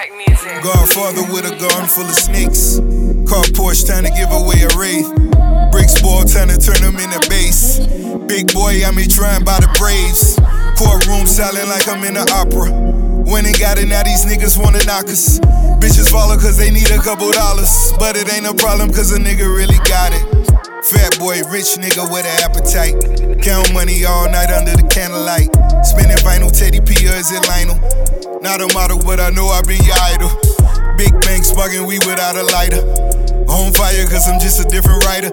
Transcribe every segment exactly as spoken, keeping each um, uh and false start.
Black music. Godfather with a garden full of snakes. Car Porsche trying to give away a wraith. Bricks ball trying to turn them into bass. Big boy, I'm here trying by the Braves. Courtroom silent like I'm in the opera. Went and got it, now these niggas wanna knock us. Bitches follow cause they need a couple dollars. But it ain't no problem cause a nigga really got it. Fat boy, rich nigga with an appetite. Count money all night under the candlelight. Spinning vinyl, Teddy P or is it Lionel? Not a model, but I know I've been your idol. Big bank sparking weed without a lighter. On fire cause I'm just a different writer.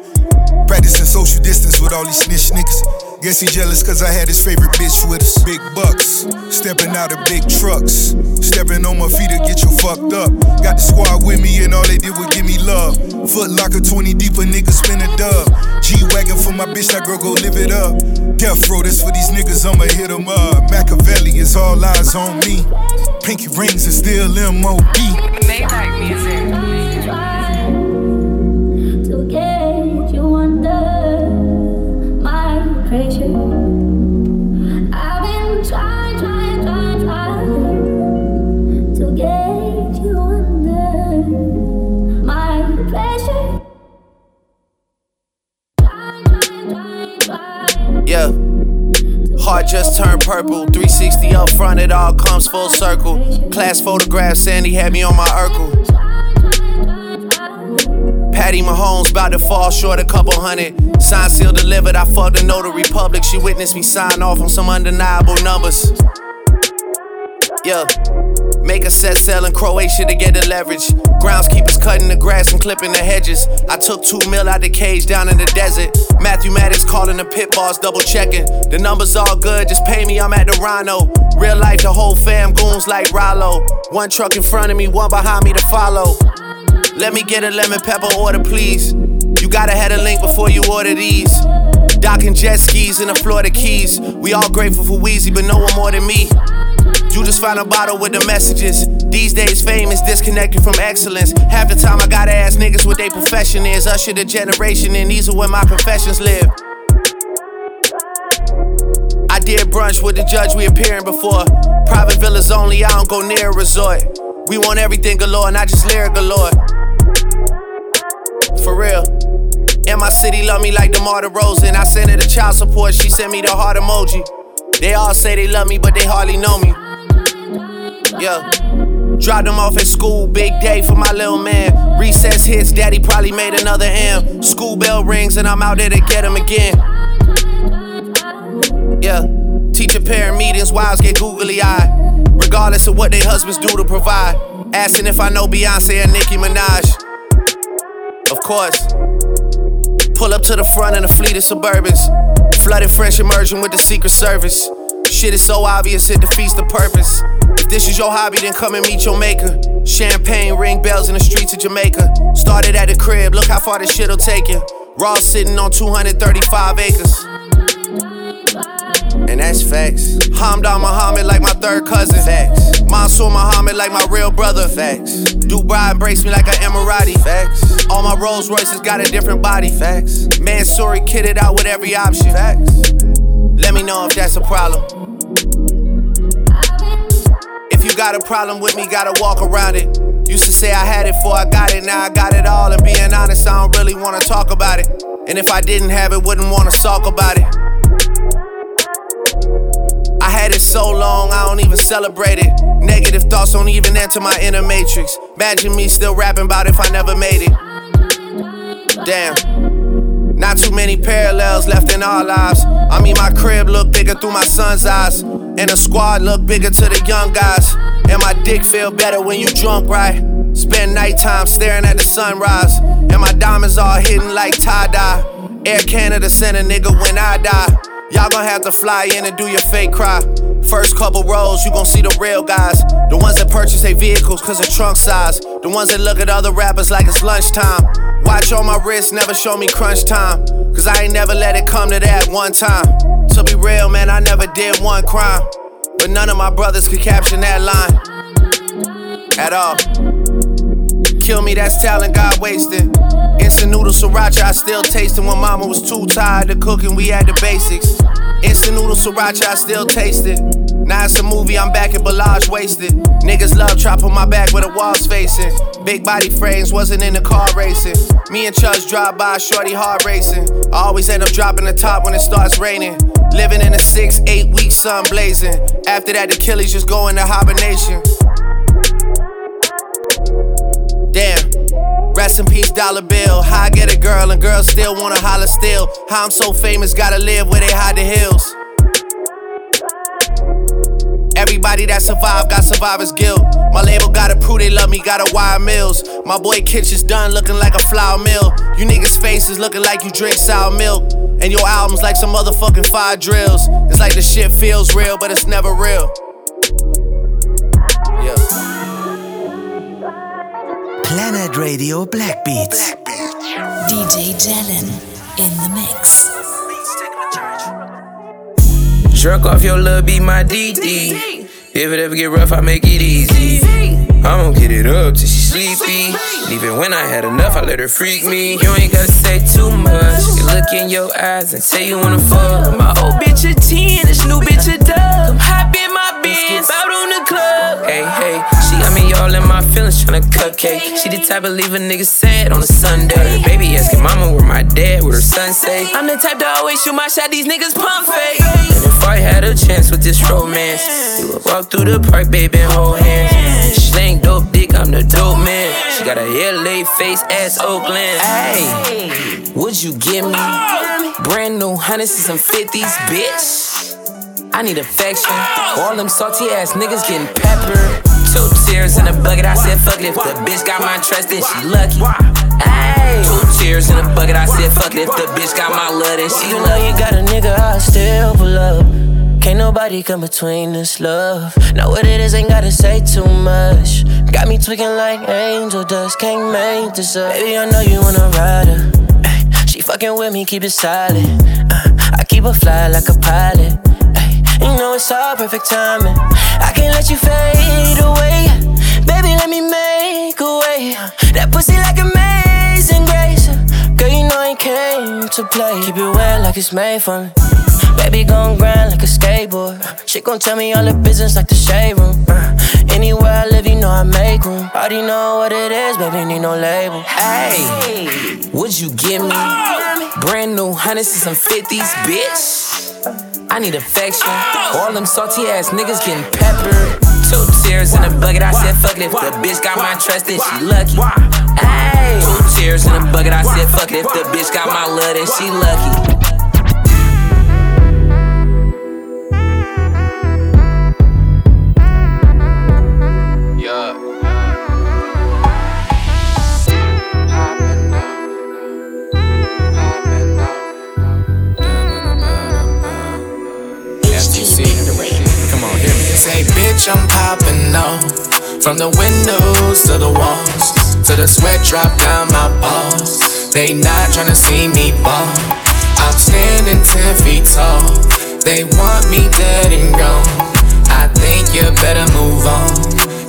Practicing social distance with all these snitch niggas. Guess he jealous cause I had his favorite bitch with us. Big bucks, stepping out of big trucks. Stepping on my feet to get you fucked up. Got the squad with me and all they did was give me love. Foot locker twenty deep, a nigga spin a dub. G-Wagon for my bitch, that girl go live it up. Death row, that's for these niggas, I'ma hit them up. Machiavelli is all eyes on me. Pinky rings is still M O B. Maybach music. Praise you. Heart just turned purple, three sixty up front, it all comes full circle. Class photographs, Sandy had me on my Urkel. Patty Mahomes about to fall short a couple hundred. Signed, sealed, delivered, I fucked a notary public. She witnessed me sign off on some undeniable numbers. Yeah. Make a set sell in Croatia to get the leverage. Groundskeepers cutting the grass and clipping the hedges. I took two mil out the cage down in the desert. Matthew Maddox calling the pit boss, double checking. The numbers all good, just pay me, I'm at the Rhino. Real life, the whole fam goons like Rollo. One truck in front of me, one behind me to follow. Let me get a lemon pepper order, please. You gotta have a link before you order these. Docking jet skis in the Florida Keys. We all grateful for Weezy, but no one more than me. You just found a bottle with the messages. These days fame is disconnected from excellence. Half the time I gotta ask niggas what they profession is. Usher the generation and these are where my professions live. I did brunch with the judge we appearing before. Private villas only, I don't go near a resort. We want everything galore, not just lyric galore. For real. And my city love me like DeMar DeRozan. I sent her the child support, she sent me the heart emoji. They all say they love me, but they hardly know me. Yeah. Dropped them off at school, big day for my little man. Recess hits, daddy probably made another M. School bell rings and I'm out there to get him again. Yeah. Teacher parent meetings, wives get googly-eyed. Regardless of what their husbands do to provide. Asking if I know Beyonce or Nicki Minaj. Of course. Pull up to the front in a fleet of Suburbans. Flooded French immersion with the Secret Service. Shit is so obvious, it defeats the purpose. If this is your hobby, then come and meet your maker. Champagne ring bells in the streets of Jamaica. Started at the crib, look how far this shit'll take you. Raw sitting on two hundred thirty-five acres. And that's facts. Hamdan Muhammad like my third cousin. Facts. Mansoor Muhammad like my real brother. Facts. Dubai embraced me like an Emirati. Facts. All my Rolls Royces got a different body. Facts. Mansouri kitted out with every option. Facts. Let me know if that's a problem. If you got a problem with me, gotta walk around it. Used to say I had it before I got it, now I got it all. And being honest, I don't really wanna talk about it. And if I didn't have it, wouldn't wanna talk about it. I had it so long, I don't even celebrate it. Negative thoughts don't even enter my inner matrix. Imagine me still rapping about if I never made it. Damn. Not too many parallels left in our lives. I mean my crib look bigger through my son's eyes. And the squad look bigger to the young guys. And my dick feel better when you drunk, right? Spend nighttime staring at the sunrise. And my diamonds all hidden like tie-dye. Air Canada sent a nigga when I die. Y'all gon' have to fly in and do your fake cry. First couple rows, you gon' see the real guys. The ones that purchase their vehicles cause of trunk size. The ones that look at other rappers like it's lunchtime. Watch on my wrist, never show me crunch time. Cause I ain't never let it come to that one time. To be real, man, I never did one crime. But none of my brothers could caption that line. At all. Kill me, that's talent God wasted. Instant noodle sriracha, I still tasted when mama was too tired to cook and we had the basics. Instant noodle sriracha, I still tasted. Now it's a movie, I'm back at Bellage wasted. Niggas love trap on my back where the walls facing. Big body frames, wasn't in the car racing. Me and Chubbs drive by, shorty hard racing. I always end up dropping the top when it starts raining. Living in a six, eight week sun blazing. After that, the Achilles just go into hibernation. Damn, rest in peace, dollar bill. How I get a girl and girls still wanna holler still. How I'm so famous, gotta live where they hide the hills. Everybody that survived got survivor's guilt. My label gotta prove they love me, gotta wire mills. My boy Kitchen's done looking like a flour mill. You niggas' faces looking like you drink sour milk. And your albums like some motherfucking fire drills. It's like the shit feels real, but it's never real. Yeah. Planet Radio Black Beats. Black Beats. D J Jalen in the mix. Jerk off your lil' be my D D. If it ever get rough, I make it easy. I don't get it up till she sleepy. And even when I had enough, I let her freak me. You ain't gotta say too much. You look in your eyes and say you wanna fuck. My old bitch a ten, this new bitch a dub. Come hop in my Benz, out on the club. Hey, hey, she got me all in my feelings, tryna cupcake. She the type of leave a nigga sad on a Sunday. Baby asking mama where my dad, what her son say. I'm the type to always shoot my shot, these niggas pump fake. I had a chance with this romance. We would walk through the park, baby, and hold hands. She ain't dope dick, I'm the dope man. She got a L A face, ass Oakland. Hey, would you give me brand new hundreds and fifties, bitch? I need affection. All them salty ass niggas getting peppered. Two tears in a bucket, I said fuck it. If the bitch got my trust, then she lucky. Ay. Two tears in a bucket, I said fuck it. If the bitch got my love, then she lucky. You know you got a nigga, I still pull up. Can't nobody come between this love. Know what it is, ain't gotta say too much. Got me tweaking like angel dust, can't make this up. Baby, I know you wanna ride her. Ay. She fucking with me, keep it silent. uh, I keep her fly like a pilot. You know it's all perfect timing. I can't let you fade away. Baby, let me make a way. That pussy like Amazing Grace. Girl, you know I came to play. Keep it wet like it's made for me. Baby, gon' grind like a skateboard. She gon' tell me all the business like the shade room. uh, Anywhere I live, you know I make room. Already know what it is, baby, need no label. Hey, would you give me brand new hundreds and fifties, bitch? I need affection. All them salty ass niggas getting peppered. Two tears in a bucket, I said fuck it. If the bitch got my trust, then she lucky. Ay. Two tears in a bucket, I said fuck it. If the bitch got my love, then she lucky. Hey bitch, I'm popping off. From the windows to the walls, to the sweat drop down my balls. They not tryna see me ball. I'm standing ten feet tall. They want me dead and gone. I think you better move on.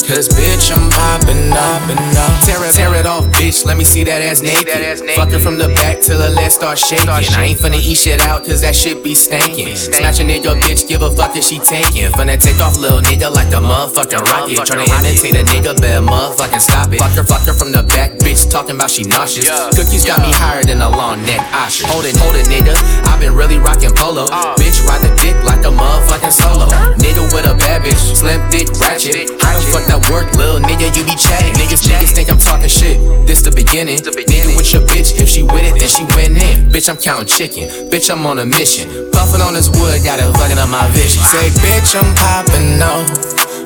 Cause bitch, I'm poppin' up and up. Tear it, tear it off, bitch, let me see that ass naked. Fuckin' from the back till her legs start shaking. I ain't finna eat shit out, cause that shit be stankin'. Snatchin' at your bitch, give a fuck if she tankin'. Finna take off little nigga like a motherfuckin' rocket. Tryna imitate a nigga, better motherfuckin' stop it. Fuck her, fuck her from the back, bitch, talking about she nauseous. Cookies got me higher than a long neck ostrich. Hold it, hold it, nigga, I been really rockin' polo. Bitch, ride the dick like a motherfuckin' solo. Nigga with a bad bitch, slim, thick, ratchet. I don't fuck that work, lil' nigga, you be chatting. Niggas, niggas think I'm talking shit. This the beginning. Nigga with your bitch, if she with it, then she winning. Bitch, I'm counting chicken. Bitch, I'm on a mission. Puffin' on this wood, got it fucking up my vision. Say, bitch, I'm popping off.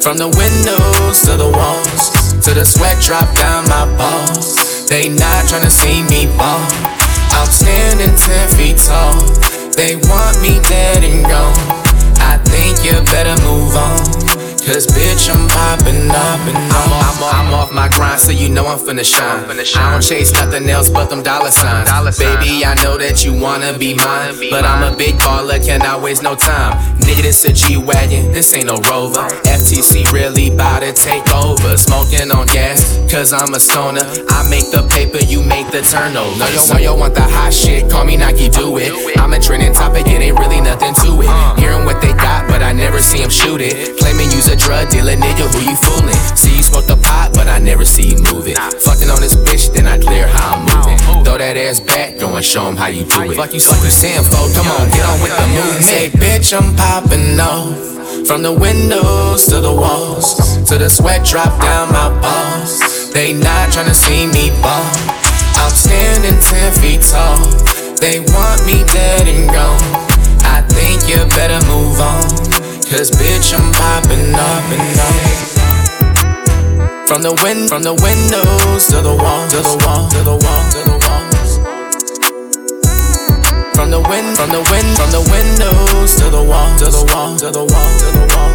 From the windows to the walls, to the sweat drop down my balls. They not tryna see me ball. I'm standing ten feet tall. They want me dead and gone. I think you better move on. Cause bitch, I'm poppin' up and I'm off, I'm, off, I'm off my grind, so you know I'm finna shine. I don't chase nothing else but them dollar signs. Baby, I know that you wanna be mine, but I'm a big baller, can't always no time. Nigga, this a G-Wagon, this ain't no Rover. F T C really bout to take over. Smoking on gas, cause I'm a stoner. I make the paper, you make the turnover. No, yo, no, yo, want the hot shit, call me Nike, do it. I'm a trending topic, it ain't really nothing to it. Hearing what they got, but I never see him shoot it. Claiming you's a drug dealer, nigga, who you fooling? See you smoke the pot, but I never see you move it. Fucking on this bitch, then I clear how I'm moving. Throw that ass back, go and show him how you do it. Fuck you, fuck you, Sam, folk, come on, get on with the movement. Say, bitch, I'm popping off. From the windows to the walls, to the sweat drop down my balls. They not tryna see me ball. I'm standing ten feet tall. They want me dead and gone. I think you better move on, 'cause bitch, I'm popping up and up. From the wind, from the windows to the wall, to the wall, to the wall, to the walls. From the wind, from the wind, from the windows to the wall, to the wall, to the wall, to the wall.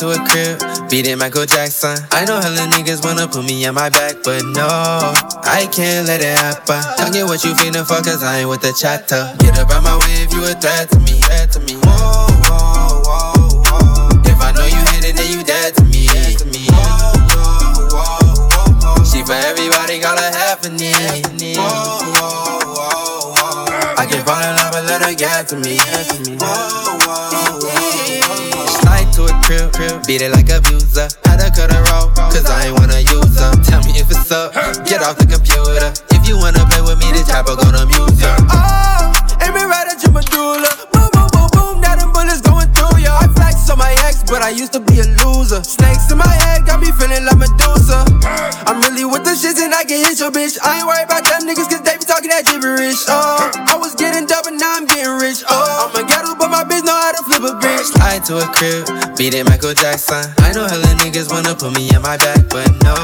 To a crib, beating Michael Jackson. I know hella niggas wanna put me on my back, but no, I can't let it happen. Don't get what you feelin' for, 'cause I ain't with the chatter. Get up out my way if you a threat to me, threat to me. Whoa, whoa, whoa, whoa. If I know you hit it, then you dead to me, dead to me. Whoa, whoa, whoa, whoa. She for everybody, got her happening. Whoa, whoa, whoa, whoa. I can fall in love and let her get to me, get to me. Whoa, whoa, whoa, whoa. To a crib, crib, beat it like abuser. Had to cut her off, 'cause I ain't wanna use her. Tell me if it's up, get off the computer. If you wanna play with me, the chopper gonna muse ya. Oh, aim it right at your medulla. Boom, boom, boom, boom, now them bullets going through ya. I flex on my ex, but I used to be a loser. Snakes in my head, got me feeling like Medusa. I'm really with the shits and I can hit your bitch. I ain't worried about them niggas, 'cause they be talking that gibberish. Oh, I was getting dumb, but now I'm getting rich. Oh, I'm a ghetto, but my bitch know how to flip a bitch. Slide to a crib, beating Michael Jackson. I know hella niggas wanna put me on my back, but no,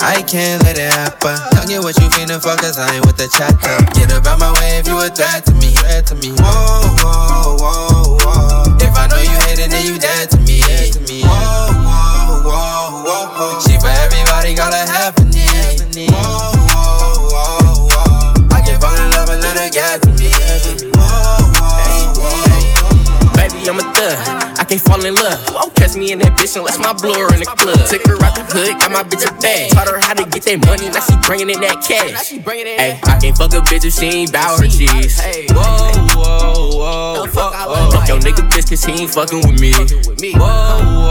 I can't let it happen. Don't get what you feelin' for, 'cause I ain't with the chatter. Get up out my way if you a threat to me, threat to me. Whoa, whoa, whoa, whoa. If I know you hate it, then you dead to me, dead to me. Whoa, whoa, whoa, whoa, whoa. She for everybody, got her happening. Whoa, whoa, whoa, whoa. I can fall in love and let her get to me. I'm a thug, I can't fall in love. Won't catch me in that bitch unless my blower in the club. Took her out the hood, got my bitch a bag. Taught her how to get that money, now she bringing in that cash. Ayy, I can't fuck a bitch if she ain't bout her cheese. Whoa, whoa, whoa, whoa, whoa. Fuck your nigga bitch 'cause he ain't fucking with me. Whoa, whoa, whoa,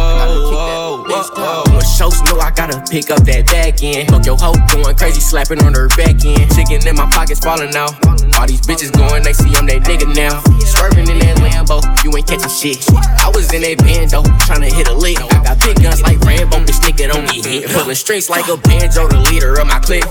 whoa, whoa. When shows know I gotta pick up that back end. Fuck your hoe going crazy, slapping on her back end. Chicken in my pockets falling out. All these bitches going, they see I'm that nigga now. Swerving in that Lambo, you ain't catching shit. I was in that band though, tryna hit a lick. I got big guns like Rambo, bitch nigga don't need hit. Pulling strings like a banjo, the leader of my clique.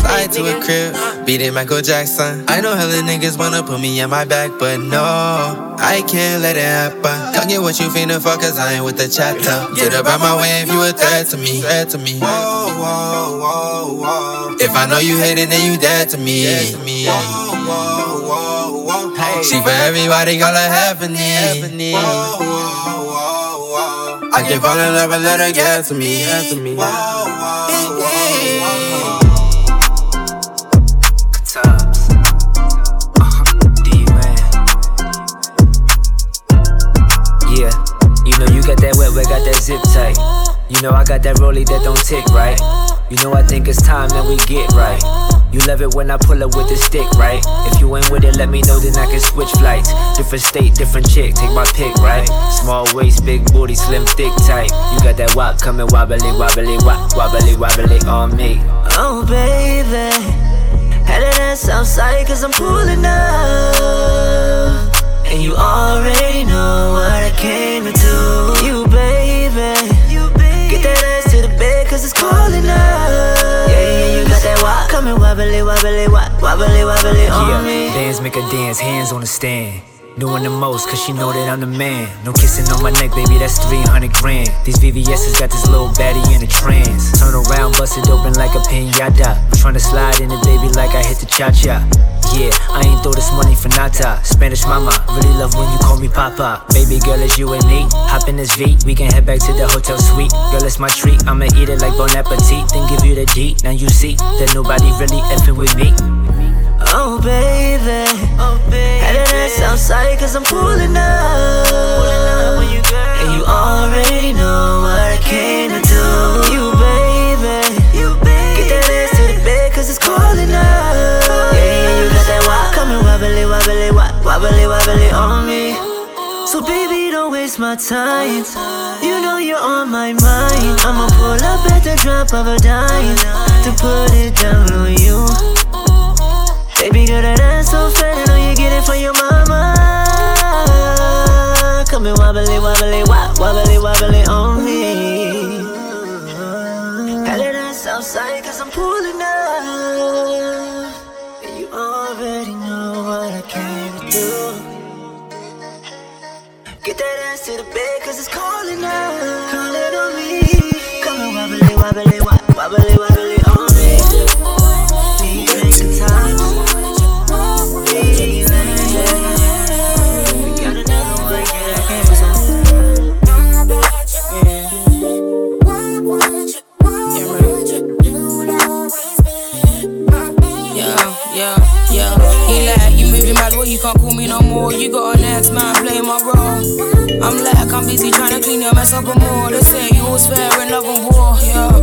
Slide to a crib, beating Michael Jackson. I know hella niggas wanna put me on my back, but no, I can't let it happen. Don't get what you finna for, cause I ain't with the chatter. Get up out my way if you a threat to me, threat to me. Whoa, whoa, whoa, whoa. If I know you hate it, then you dead to me. Whoa, whoa, whoa, whoa. Hey. She for everybody, call her Happening. Whoa, whoa. I can fall in love and let her get to me, get to me. Whoa, whoa, whoa, whoa. Yeah, you know you got that wet wet, got that zip tight. You know I got that rollie that don't tick right. You know I think it's time that we get right. You love it when I pull up with the stick, right? If you ain't with it, let me know, then I can switch flights. Different state, different chick, take my pick, right? Small waist, big booty, slim, thick, tight. You got that wop coming wobbly, wobbly, wop, wobbly, wobbly on me. Oh, baby, headed at Southside, cause I'm pulling up. And you already know what I came to do. You, baby, you, baby. Get that ass to the bed, cause it's calling up. Coming wobbly, wobbly, wobbly, wobbly, wobbly on me. Dance, make her dance, hands on the stand. Doing the most, cause she know that I'm the man. No kissing on my neck, baby, that's three hundred grand. These V V S's got this little baddie in a trance. Turn around, bust it open like a piñata. I'm trying to slide in it, baby, like I hit the cha-cha. Yeah, I ain't throw this money for nata. Spanish mama, really love when you call me papa. Baby girl, it's you and me. Hop in this V, we can head back to the hotel suite. Girl, it's my treat, I'ma eat it like Bon Appetit. Then give you the G, now you see that nobody really effing with me. Oh baby, oh baby, had an ass outside cause I'm pulling up, pulling up when you girl. And you already know what I came to do. You baby, you baby, get that ass to the bed cause it's calling up. Yeah, you got that wop coming wobbly, wobbly, wop, wobbly, wobbly on me. So baby, don't waste my time. You know you're on my mind. I'ma pull up at the drop of a dime to put it down on you. Baby girl, that ass so fat, I know you get it from your mama. Come and wobbly, wobbly, wop, wobbly, wobbly on me. Had that ass outside cause I'm pulling up. And you already know what I came to do. Get that ass to the bed cause it's calling out, calling on me. Come and wobbly, wobbly, wop, wobbly, wobbly on me. You can't call me no more. You got an ex man playing my role. I'm like, I'm busy trying to clean your mess up and more. They say you all swear in love and war. Yeah,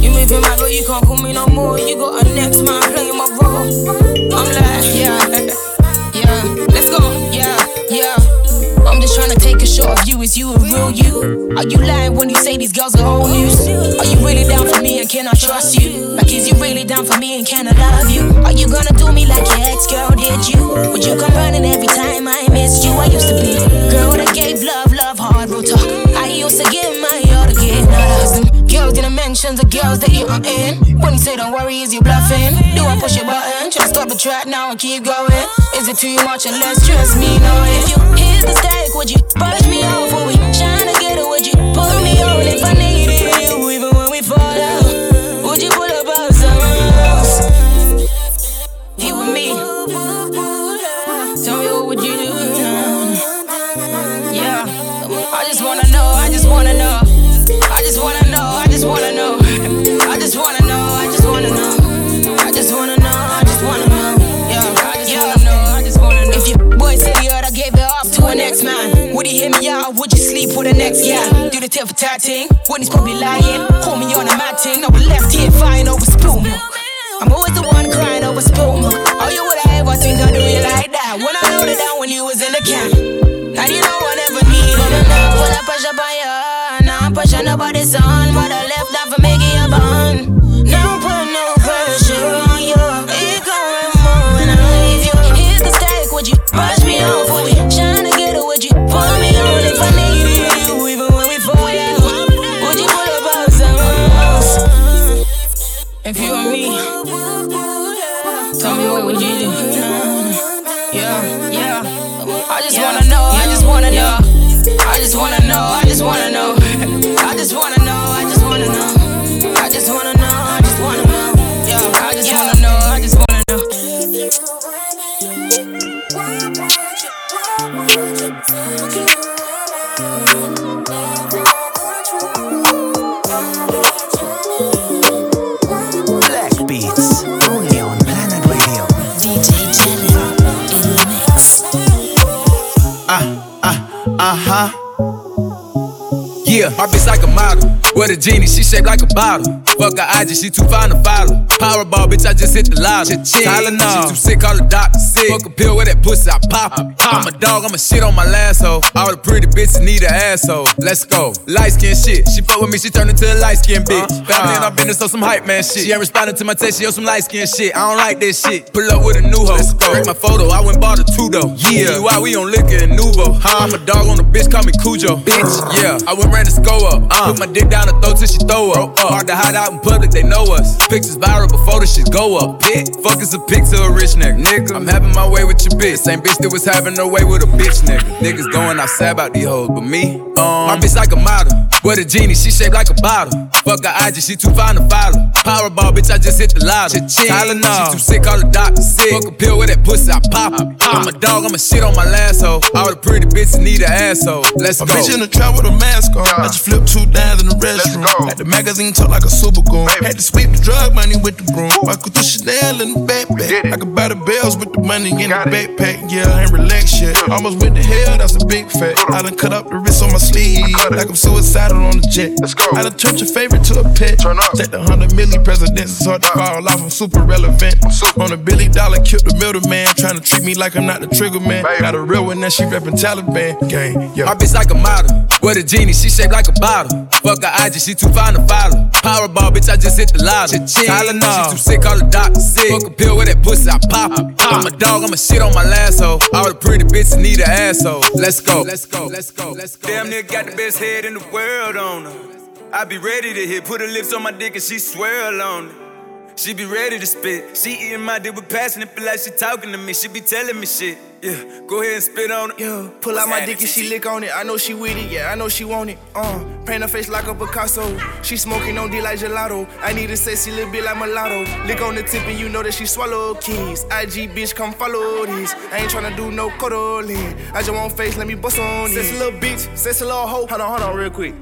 you moving mad, but you can't call me no more. You got an ex man playing my role. I'm like, yeah, yeah, let's go, yeah, yeah. I'm just trying to take a shot of you. Is you a real you? Are you lying when you say these girls are whole news? Are you really down for me and can I trust you? Like, is you really down for me and can I love you? Are you gonna do me like your ex girl did you? Would you come running every time I missed you? I used to be girl that gave love, love, hard, real talk. I used to give my all to get none. Girls didn't mention the girls that you are in. When you say don't worry, is you bluffing? Do I push your button? Try to stop the track now and keep going? Is it too much and less stress me? No, if you hit the stake, would you brush me off? When we trying to get it, would you pull me on if I needed you? Even when we fall out, would you pull up out someone else? You and me. Tell me what would you do? Yeah, I just wanna know, I just wanna know, I just wanna know, I just wanna know, I just wanna know, I just wanna know, I just wanna know, I just wanna know, yeah, I just wanna know, I just wanna know. If your boy said you heard I gave it off to an ex man, would he hear me out or would you sleep with the next guy? Do the tell for tatting when he's probably lying. Call me on a mad thing, I was left here fighting over spill milk. I'm always the one crying over spill milk. All you would have ever think I do you like that? When I loaded down when you was in the camp. Now you know I never need it. Pull up pressure by you. Now I'm pushing nobody's on. But I left out for making a bond. Now I'm putting no pressure on you. It going more when I leave you. Here's the stake, would you brush me off? Would you trying to get it? Would you pull me on if I needed you? Even when we fall out, would you pull up out someone else? If you and me. Tell me what would you do? Yeah, yeah. I just wanna know, I just wanna know. I just wanna know, I just wanna know. I just wanna know, I just wanna know. I just wanna know, I just wanna know. Yeah, I just wanna know, I just wanna know. Black Beats, only on Planet Radio. D J Jelly in the mix. Ah, ah, aha. Uh-huh. Yeah, her bitch like a model, with a genie, she shaped like a bottle. Fuck her I G, she too fine to follow. Powerball, bitch, I just hit the lottery. Tylenol, she too sick, call the doctor. Sick. Fuck a pill with that pussy, I pop it. I'm a dog, I'm a shit on my lasso. All the pretty bitches need an asshole. Let's go, light skin shit. She fuck with me, she turned into a light skin bitch. Family and I've been into some hype man shit. She ain't responding to my text, she on some light skin shit. I don't like this shit. Pull up with a new hoe. Let's go. Break my photo, I went bought a two though. Yeah, why we on liquor and Nuvo? Huh? I'm a dog on a bitch, call me Cujo. Bitch, yeah, I went. Ran the score up, uh, put my dick down her throat till she throw up. Hard to hide out in public, they know us. Pictures viral before the shit go up. Pit, fuck is a pic to a rich nigga. Nigga, I'm having my way with your bitch. Same bitch that was having her way with a bitch nigga. Niggas going outside about these hoes, but me, um, my bitch like a model, with a genie, she shaped like a bottle. Fuck her I G, she too fine to follow. Powerball, bitch, I just hit the lottery. Tylenol, she too sick, call the doctor. Sick. Fuck a pill with that pussy, I pop it. I'm a dog, I'm a shit on my lasso. All the pretty bitches need an asshole. Let's go. A bitch in the trap with a mask on. I just flipped two dimes in the restroom. Had the magazine talk like a super gun. Had to sweep the drug money with the broom. Fuck with the Chanel in the backpack. I could buy the bells with the money in the backpack. Yeah, I ain't relaxed yet. Almost went to hell, that's a big fact. I done cut up the wrist on my sleeve, like I'm suicidal on the jet. I done turned your favorite to a pet. Take the hundred million presidents, it's hard to fall off. I'm super relevant. On a billion dollar, killed the middleman. Trying to treat me like I'm not the trigger man. Got a real one, now she reppin' Taliban gang. Yeah, my bitch like a model, with a genie, she shaped like a bottle. Fuck her I G, she too fine to follow. Powerball, bitch, I just hit the lottery. Tylenol, she too sick, call the doctor. Sick. Fuck a pill with that pussy, I pop it. I'm a dog, I'm a shit on my lasso. All the pretty bitches need an asshole. Let's go, let's go, let's go, let's go. Damn near got the best head in the world on her. I be ready to hit, put her lips on my dick and she swirl on it. She be ready to spit. She eating my dick with passion, it feel like she talking to me. She be telling me shit. Yeah, go ahead and spit on it. Yeah, pull out my dick and she lick on it. I know she with it, yeah, I know she want it. Uh, paint her face like a Picasso. She smoking on D like gelato. I need a sexy little bit like mulatto. Lick on the tip and you know that she swallow keys. I G bitch, come follow these. I ain't tryna do no cuddling. I just want face, let me bust on it. Sexy little bitch, sexy little hoe. Hold on, hold on, real quick.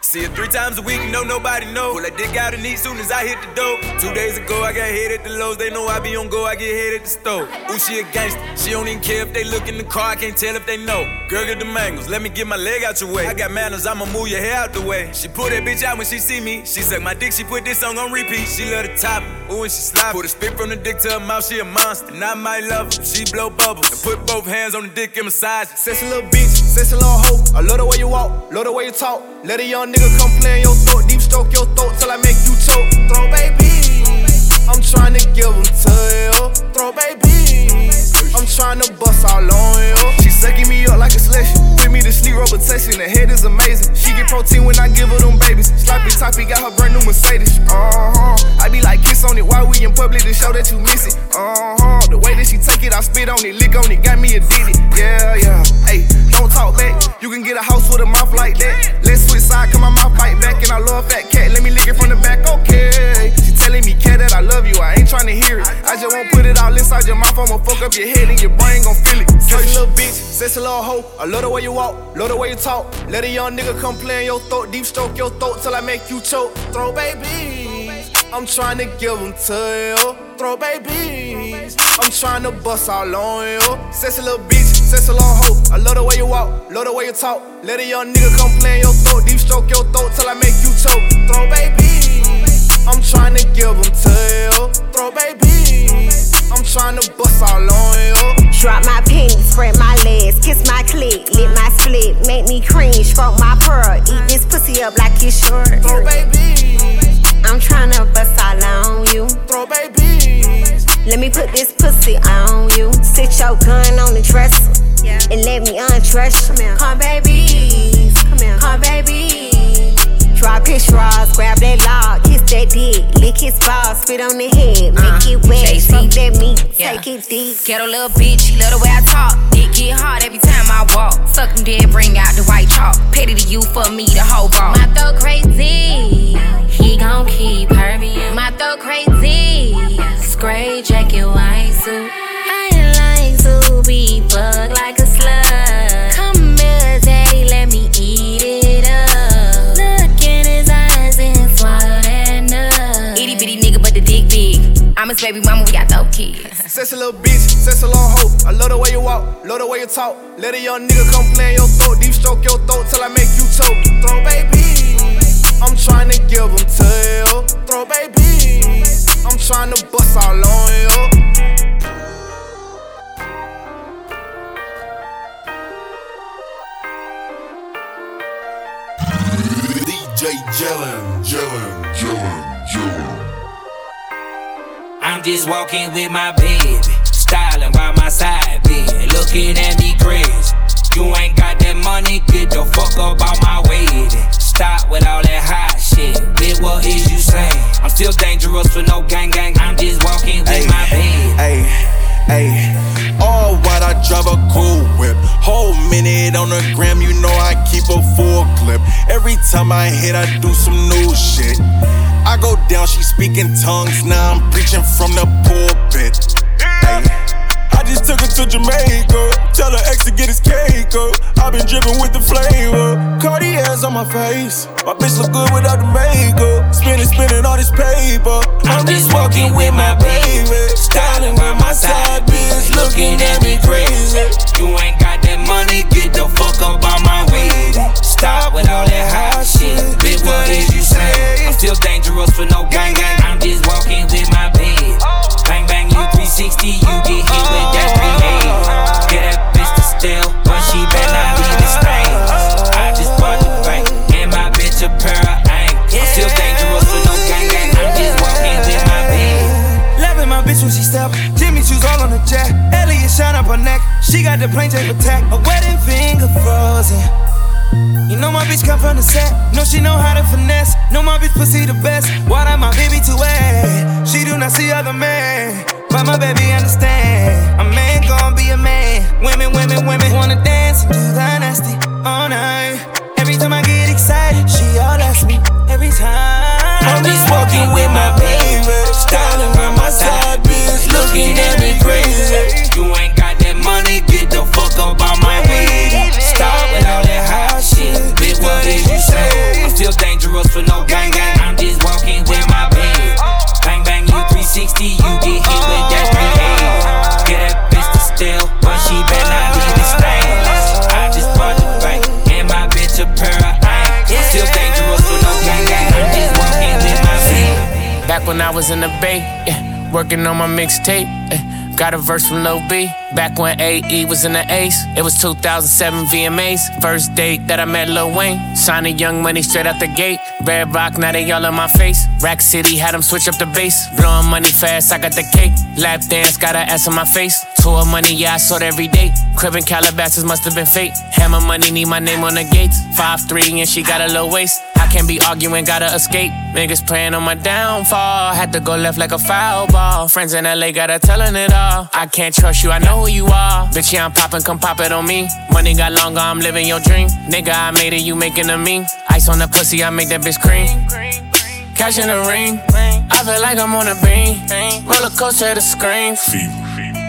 See her three times a week, no nobody know. Pull that dick out and eat soon as I hit the dope. Two days ago, I got hit at the Lowe's. They know I be on go, I get hit at the stove. Ooh, she a gangster. She don't even care if they look in the car. I can't tell if they know. Girl, get the mangles. Let me get my leg out your way. I got manners, I'ma move your hair out the way. She pull that bitch out when she see me. She suck my dick, she put this song on repeat. She love the top, ooh, and she slap. Put a spit from the dick to her mouth, she a monster. And I might love her, she blow bubbles. And put both hands on the dick and massage it. Sexy little bitch, sexy little hoe. I love the way you walk, love the way you talk. Let a young nigga come play in your throat, deep stroke your throat till I make you choke. Throw babies, I'm tryna give them to you. Throw babies, I'm tryna bust all on you. She sucking me up like a slushy, put me to sleep, rubber touching. The head is amazing. She get protein when I give her them babies. Sloppy toppy, got her brand new Mercedes. Uh huh. I be like kiss on it while we in public to show that you miss it. Uh huh. The way that she take it, I spit on it, lick on it, got me addicted. Yeah, yeah. Hey, don't talk back. You can get a house with a mouth like that. Let's switch side, come my mouth bite back. And I love fat cat, let me lick it from the back, okay. She telling me, cat, that I love you, I ain't tryna hear it. I just won't put it all inside your mouth, I'ma fuck up your head and your brain gon' feel it. Sexy little bitch, sexy little hoe, I love the way you walk, love the way you talk. Let a young nigga come play in your throat, deep stroke your throat till I make you choke. Throw babies, I'm tryna give them to you. Throw babies, I'm tryna bust all on you. Sexy little bitch, sexy little hoe. I love the way you walk, love the way you talk. Let a young nigga come play in your throat, deep stroke your throat till I make you choke. Throw babies, I'm tryna give them to you. Throw babies, I'm tryna bust all on you. Drop my penis, spread my legs, kiss my clit, lick my split, make me cringe, stroke my pearl, eat this pussy up like it's short. Throw babies, I'm tryna bust all on you. Throw babies, let me put this pussy on you. Sit your gun on the dresser, yeah, and let me undress you. Come here, come babies, come here, come babies. drop his straws, grab that log, kiss that dick, lick his balls, spit on the head, make uh, it wet, fuck that meat, yeah. Take it deep. Ghetto little bitch, love the way I talk, it get hard every time I walk. Suck them dead, bring out the white chalk, petty to you for me the whole ball. My throat crazy, he gon' keep perving. My throat crazy, gray jacket, white suit. I like to be fucked like a slut. Come here, day, let me eat it up. Look in his eyes and swallow that nut. Itty bitty nigga, but the dick big. I'm his baby mama, we got no kids. Sexy little bitch, sexy little hoe. I love the way you walk, love the way you talk. Let a young nigga come play in your throat, deep stroke your throat till I make you choke. Throw baby, I'm trying to give him tail. Throw baby, I'm trying to bust all on you. D J Jellin, Jellin, Jellin, Jellin. I'm just walking with my baby, styling by my side, bitch, looking at me crazy. You ain't got that money, get the fuck up out my way. Then stop with all that hot shit, bitch, what is you saying? I'm still dangerous with no gang gang, I'm just walking with ay, my baby. Ay, ay, all white, I drive a cool whip. Whole minute on the gram, you know I keep a full clip. Every time I hit, I do some new shit. I go down, she speaking tongues, now I'm preaching from the pulpit. Just took her to Jamaica. Tell her ex to get his cake up. I've been dripping with the flavor. Cartier's on my face. My bitch look good without the makeup. Spinning, spinning all this paper. I'm, I'm just walking with my baby, baby. Styling with my side bitch, looking at me crazy. You ain't got that money, get the fuck up out my way. Stop with all that hot shit, bitch, what is you saying? I'm still dangerous with no gang gang. I'm just walking with my baby. Bang bang, you three sixty, you get hit with that three eighty. Get that bitch to steal, but she better not leave this thing. I just bought the bank and my bitch a pair of ain't. I'm still dangerous with no gang gang. I'm just walking with my baby. Loving my bitch when she step. Jimmy shoes all on the jack. Elliot shot up her neck. She got the plain tape attack. A wedding finger frozen. You know my bitch come from the set. Know she know how to finesse. Know my bitch pussy the best. Why that my baby too wet? She do not see other men, but my baby understand. A man gon' be a man. Women, women, women wanna dance and do that nasty all night. Every time I get excited, she all asks me. Every time I'm just walking with my baby, styling by my side bitch, looking at me crazy. You ain't got that money, get the fuck up out my way. Stop with all that hot shit, bitch, what did you say? I'm still dangerous for no gang gang. I'm just walking with my baby. Bang bang, you three sixty, you get hit with that three eighty. Get that bitch to steal, but she better not leave this thing. I just bought the bank and my bitch a pair of iron. I'm still dangerous for no gang gang. I'm just walking with my baby. Back when I was in the Bay, yeah, working on my mixtape. Yeah. Got a verse from Lil B, back when A E was in the Ace. It was two thousand seven V M As, first date that I met Lil Wayne. Signing Young Money straight out the gate. Red Rock, now they all in my face. Rack City had them switch up the bass. Blowing money fast, I got the cake. Lap dance, got her ass in my face. Tour money, yeah, I saw it every day. Crib in Calabasas must have been fate. Hammer money, need my name on the gates. five three and she got a low waist. I can't be arguing, gotta escape. Niggas praying on my downfall. Had to go left like a foul ball. Friends in L A gotta tellin' it all. I can't trust you, I know who you are. Bitch, yeah, I'm poppin', come pop it on me. Money got longer, I'm living your dream. Nigga, I made it, you making a meme. Ice on the pussy, I make that bitch cream. Cash in the ring, I feel like I'm on a beam. Roller coaster to scream.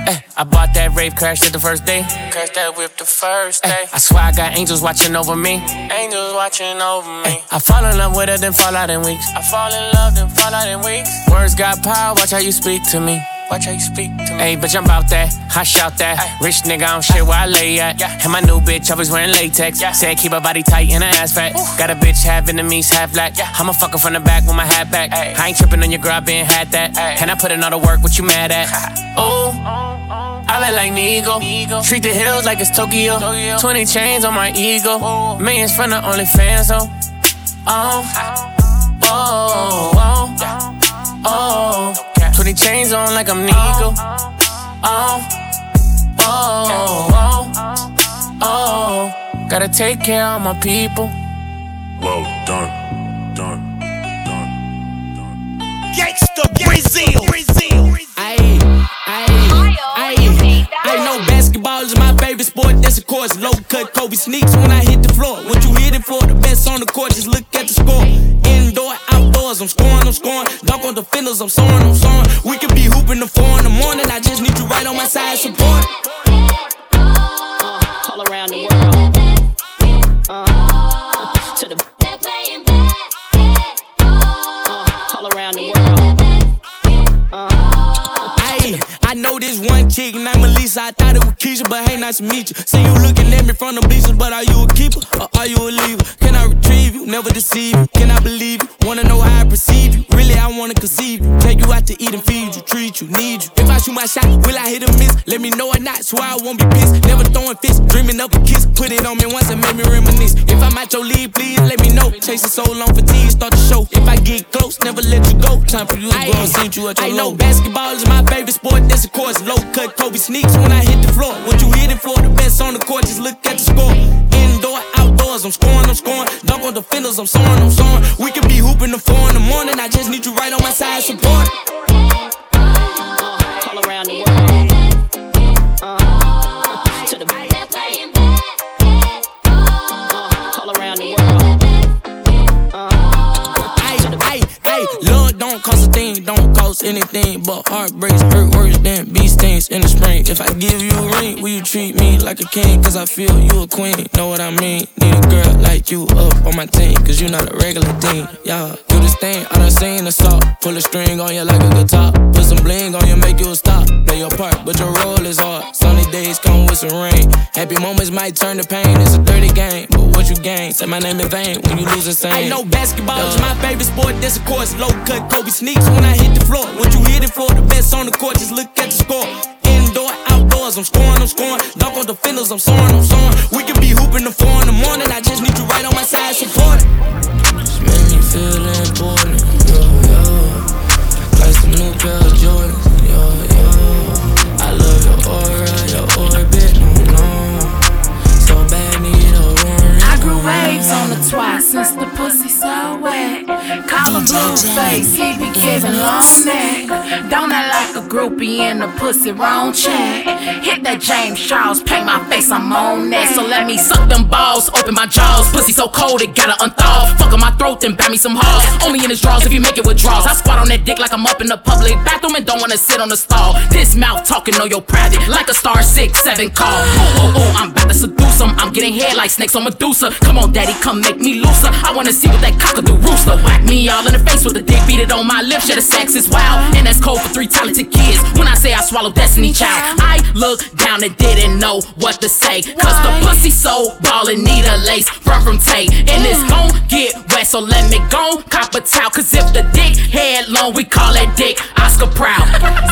Eh, I bought that rave, crashed it the first day. Crashed that whip the first day. Eh, I swear I got angels watching over me. Angels watching over me. Eh, I fall in love with her, then fall out in weeks. I fall in love, then fall out in weeks. Words got power, watch how you speak to me. Watch how you speak to me. Hey, bitch, I'm about that. I shout that. Ay. Rich nigga, I don't shit where I lay at. Yeah. And my new bitch always wearing latex. Yeah. Said keep her body tight and her ass fat. Ooh. Got a bitch half Vietnamese, half black. Yeah. I'm a fucker from the back with my hat back. Ay. I ain't tripping on your girl, I been had that. Ay. Can I put in all the work? What you mad at? Oh, I look like Nego. Nego. Treat the hills like it's Tokyo. Tokyo. twenty chains on my ego. Oh. Millions from the OnlyFans, though. Oh, oh, oh, oh. Yeah. Oh. twenty chains on like I'm Nego. Oh, oh, oh, oh. Gotta take care of my people. Well done. gangsta Brazil. Ayy, ayy, ayy. Ain't no basketball is my favorite sport. That's of course low cut Kobe sneaks when I hit the floor. What you hitting for? The best on the court, just look at the score. Indoor, outdoors, I'm scoring, I'm scoring. Dunk on defenders, I'm soaring, I'm soaring. We could be hooping to four in the morning. I just need you right on my side, support. Uh, all around the world. Uh, to the I know this one chick named Melissa. I thought it was Keisha, but hey, nice to meet you. See you looking at me from the bleachers, but are you a keeper or are you a leaver? Can I retrieve you? Never deceive you. Can I believe you? Wanna know how I perceive you? Really, I wanna conceive you. Take you out to eat and feed you, treat you, need you. If I shoot my shot, will I hit or miss? Let me know or not, so I won't be pissed. Never throwing fists, dreaming up a kiss. Put it on me once and make me reminisce. If I'm out your league, please let me know. Chasing so long, fatigue start to show. If I get close, never let you go. Time for you to go and see you at your low. I know basketball is my favorite sport. That's of course low cut Kobe sneaks when I hit the floor. What you hitting for? The best on the court, just look at the score. Indoor, outdoors, I'm scoring, I'm scoring. Dunk on defenders, I'm soaring, I'm soaring. We could be hooping to four in the morning. I just need you right on my side, support. Uh, all around the world. Uh, to the uh, all around the world. Uh, hey, hey, love don't cost a thing, don't cost anything but heartbreaks, hurt worse than bee stings in the spring. If I give you a ring, will you treat me like a king? Cause I feel you a queen, know what I mean? Need a girl like you up on my team, cause you not a regular thing, y'all. Do this thing, I done seen the salt. Pull a string on you like a guitar. Put some bling on you, make you a stop. Play your part, but your role is hard. Sunny days come with some rain. Happy moments might turn to pain. It's a dirty game, but what you gain? Say my name in vain when you lose the same. I know basketball is my favorite sport, that's of course low cut Kobe sneaks when I hit the floor. What you hitting for? The best on the court, just look at the score. Indoor, outdoors, I'm scoring, I'm scoring. Dunk on defenders, I'm soaring, I'm soaring. We could be hooping to four in the morning. I just need you right on my side, support it. Just make me feel important, yo, yo. Like some new pair of Jordans, yo, yo. I love your aura, your orbit, no, no. So bad, need a warrant. I grew waves on the twat since the pussy so wet. Call him Blueface, he be giving long neck. Don't act like a groupie in the pussy wrong check. Hit that James Charles, paint my face, I'm on that. So let me suck them balls, open my jaws. Pussy so cold, it gotta unthaw. Fuck on my throat, then bat me some hogs. Only in his draws if you make it withdrawals. I squat on that dick like I'm up in the public bathroom and don't wanna sit on the stall. This mouth talking on your private, like a star six, seven call. Oh, oh, oh, I'm about to seduce him. I'm getting head like snakes on Medusa. Come on, daddy, come make me looser. I wanna see what that cockadoo rooster. Whack me all in the face with the dick, beat it on my lips. Yeah, the sex is wild, and that's cold for three talented kids. When I say I swallowed Destiny Child, I looked down and didn't know what to say. Cause the pussy so ballin', need a lace, run from Tay. And it's gon' get wet, so let me go, cop a towel. Cause if the dick head long, we call that dick Oscar Proud.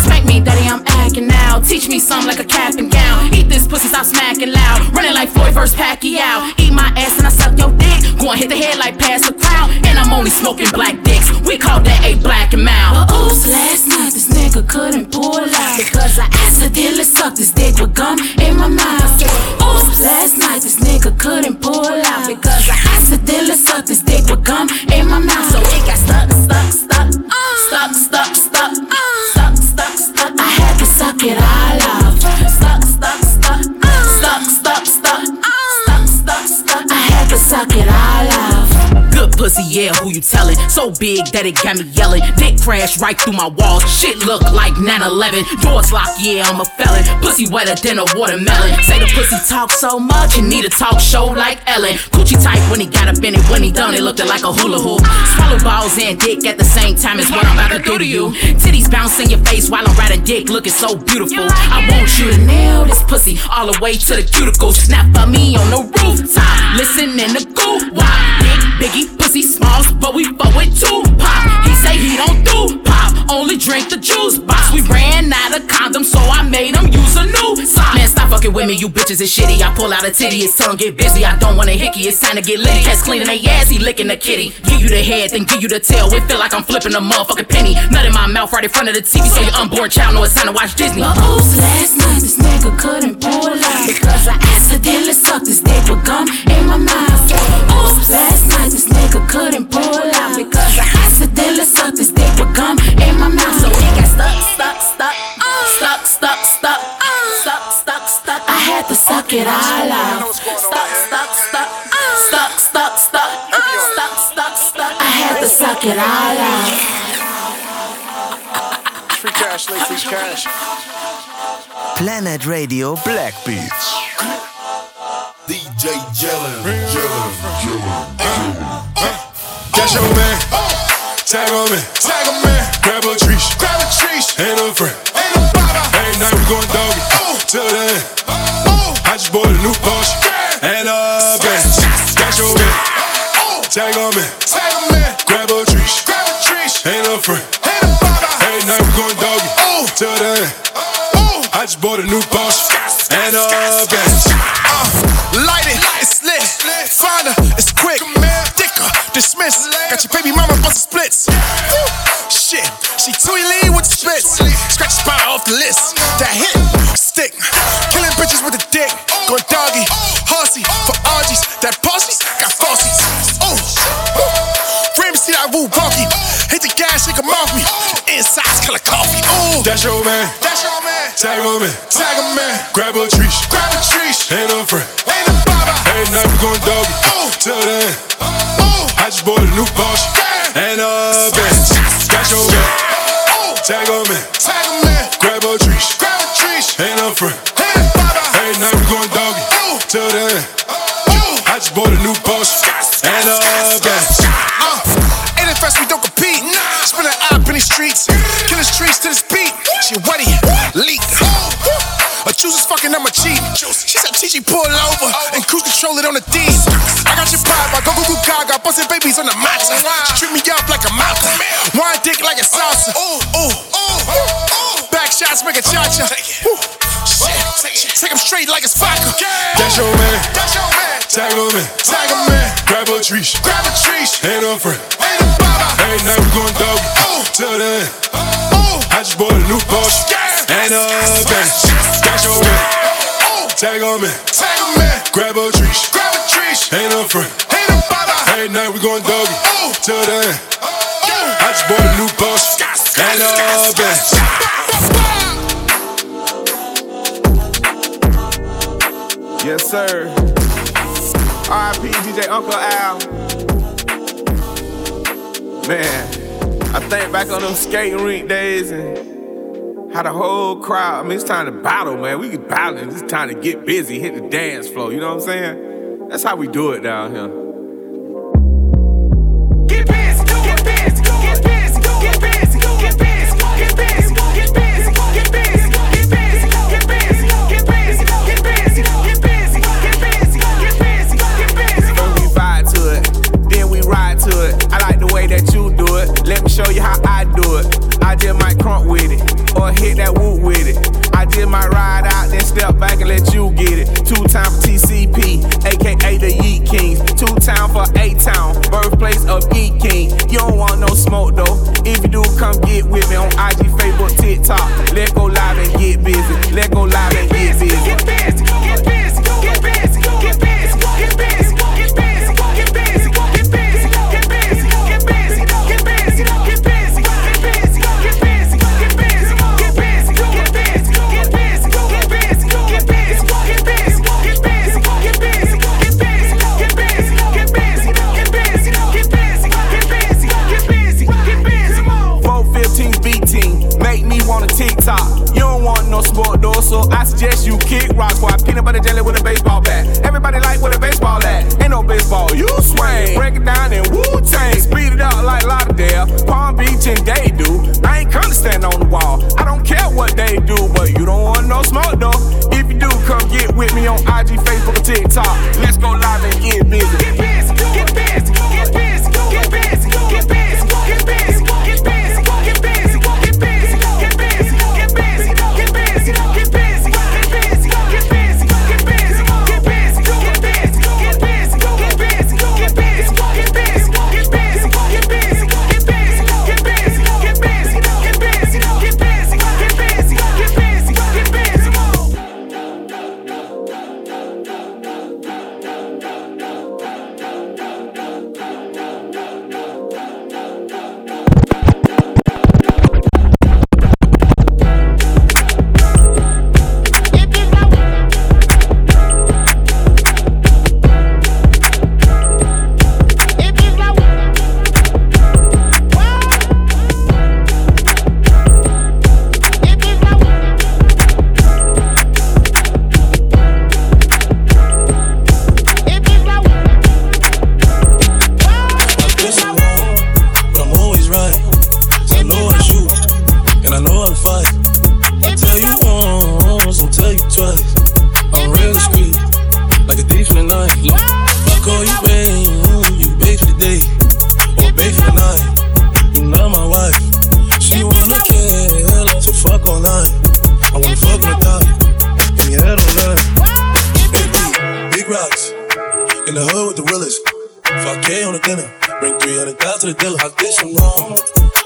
Smack me, daddy, I'm acting now. Teach me something like a cap and gown. Eat this pussy, stop smacking loud. Running like Floyd versus Pacquiao. Eat my ass and I suck your dick. Go and hit the head like pass the crown. And I'm only smoking black dicks. We call that a black and mild. But oops, last night this nigga couldn't pull out because I accidentally sucked his dick with gum in my mouth. Oops, last night this nigga couldn't pull out because I accidentally sucked his dick with gum in my mouth. So it got stuck, stuck, stuck, stuck, stuck, stuck, stuck, stuck, stuck. I had to suck it all out. Stuck, stuck, stuck, stuck, stuck, stuck, stuck, stuck, stuck. I had to suck it all out. Good pussy, yeah, who you tellin'? So big that it got me yellin'. Dick crashed right through my walls. Shit look like nine eleven. Doors locked, yeah, I'm a felon. Pussy wetter than a watermelon. Say the pussy talk so much, and need a talk show like Ellen. Coochie tight when he got up in it. When he done, it looked like a hula hoop. Swallow balls and dick at the same time is what I'm about to do to you. Titties bouncing your face while I'm riding dick, looking so beautiful. I want you to nail this pussy all the way to the cuticles. Snap for me on the rooftop, listening to Goo Wop. Big Biggie. Pussy smalls, but we fuck with Tupac. He say he don't do pop, only drink the juice box. We ran out of condoms, so I made him use a new sock. Man, stop fucking with me, you bitches is shitty. I pull out a titty, his tongue get busy. I don't want a hickey, it's time to get litty. Cats cleaning their ass, he licking the kitty. Give you the head, then give you the tail. It feel like I'm flipping a motherfucking penny. Nut in my mouth right in front of the T V, so your unborn child know it's time to watch Disney. But oops, last night this nigga couldn't pull out, because I accidentally sucked this dick with gum in my mouth. Oops, last night this nigga couldn't pull out, because I accidentally sucked this dick with gum in my mouth. So it got stuck, stuck, stuck, stuck, stuck, stuck, stuck, stuck, stuck. I had to suck it all out. Stuck, stuck, stuck, stuck, stuck, stuck, stuck, stuck, stuck. I had to suck it all out. Free cash, late free cash. Planet Radio Black Beats. D J Jellin, Jellin, Jellin. Cash on man, tag on me, tag on man. Grab a tree, grab a tree. Ain't no friend, ain't no baba. Every night we going doggy, oh, till the end. Oh, I just bought a new Porsche, yeah, and a band. Cash on man, oh, tag on me, tag on man. Grab a tree, grab a tree. Ain't no friend, ain't no baba. Every night we going doggy, oh, till the end. I just bought a new Porsche and a Benz. Uh, light it, it's lit. Find her, it's quick. Thicker, dismiss. Got your baby mama bust the splits. Woo. Shit, she too lean with the spits. Scratch your spine off the list. That hit, stick. Killing bitches with a dick. Going doggy, horsey for R Gs. That Porsche's got falsies. Ooh, Rams see that woo wonky. Hit the gas, shake 'em off me. Inside's color coffee. Ooh, that's your man. That's your man. Tag on me, tag on me. Grab a tree, grab a tree. Ain't no friend, ain't no baba. Every night we going doggy, oh, till then. Oh, I just bought a new Porsche, yeah, and a Benz. Got your man, oh, tag on me, tag on me. Grab a tree, grab a tree. Ain't no friend, ain't no baba. Every night we going doggy, oh, till then. Oh, I just bought a new Porsche, yeah, and a Benz. Uh, in the fest we don't compete, nah. Spilling up in the streets, killing streets to this beat. She wetty. Leak. Her juice is fucking up my cheek. She said, T G, pull over and cruise control it on the D. I got your vibe, I go go go gaga, bustin' babies on the matcha. She treat me up like a mouth. Wine dick like a salsa. Ooh, ooh, back shots make a cha-cha. Shit, take 'em straight like it's vodka. That's your man. Tag on me, tag on me. Grab a tree, grab a tree. Ain't no friend, ain't no baba. Every night we going doggy, till the end. I just bought a new Porsche. And a bench, got your man. Tag on me, tag on me. Grab a tree, grab a tree. Ain't no friend, ain't no baba. Every night we going doggy, till the end. I just bought a new boss and a bench. Yes sir. R I P D J Uncle Al. Man, I think back on them skating rink days and how the whole crowd, I mean, it's time to battle, man. We get battling. It's time to get busy, hit the dance floor. You know what I'm saying? That's how we do it down here. Get busy, get busy, get busy, get busy, get busy, get busy, get busy, get busy, get busy, get busy, get busy, get busy, get busy, get busy, get busy, get busy. Then we vibe to it, then we ride to it. I like the way that you do it. Let me show you how I do it. I just might crunk with it. Or hit that whoop with it. I did my ride out, then step back and let you get it. Two time for T C P, aka the Yeet Kings. Two time for A-Town, birthplace of Geek King. You don't want no smoke though. If you do, come get with me on I G, Facebook, TikTok. Let go live and get busy. Let go live and get busy. Get busy, get busy, get busy, get busy, get busy. TikTok. You don't want no sport though, so I suggest you kick rocks. Boy, peanut butter jelly with a baseball bat. Everybody like where the baseball at. Ain't no baseball, you swing. Break it down in Wu-Tang. Speed it up like Lauderdale, Palm Beach and they do. I ain't come to stand on the wall. I don't care what they do, but you don't want no smoke though. If you do, come get with me on I G, Facebook, or TikTok. Let's go live and get busy. Get busy, get busy, get busy, get busy, get busy, get busy, get busy. Get busy, get busy, get busy. out to the dealer, I did some wrong,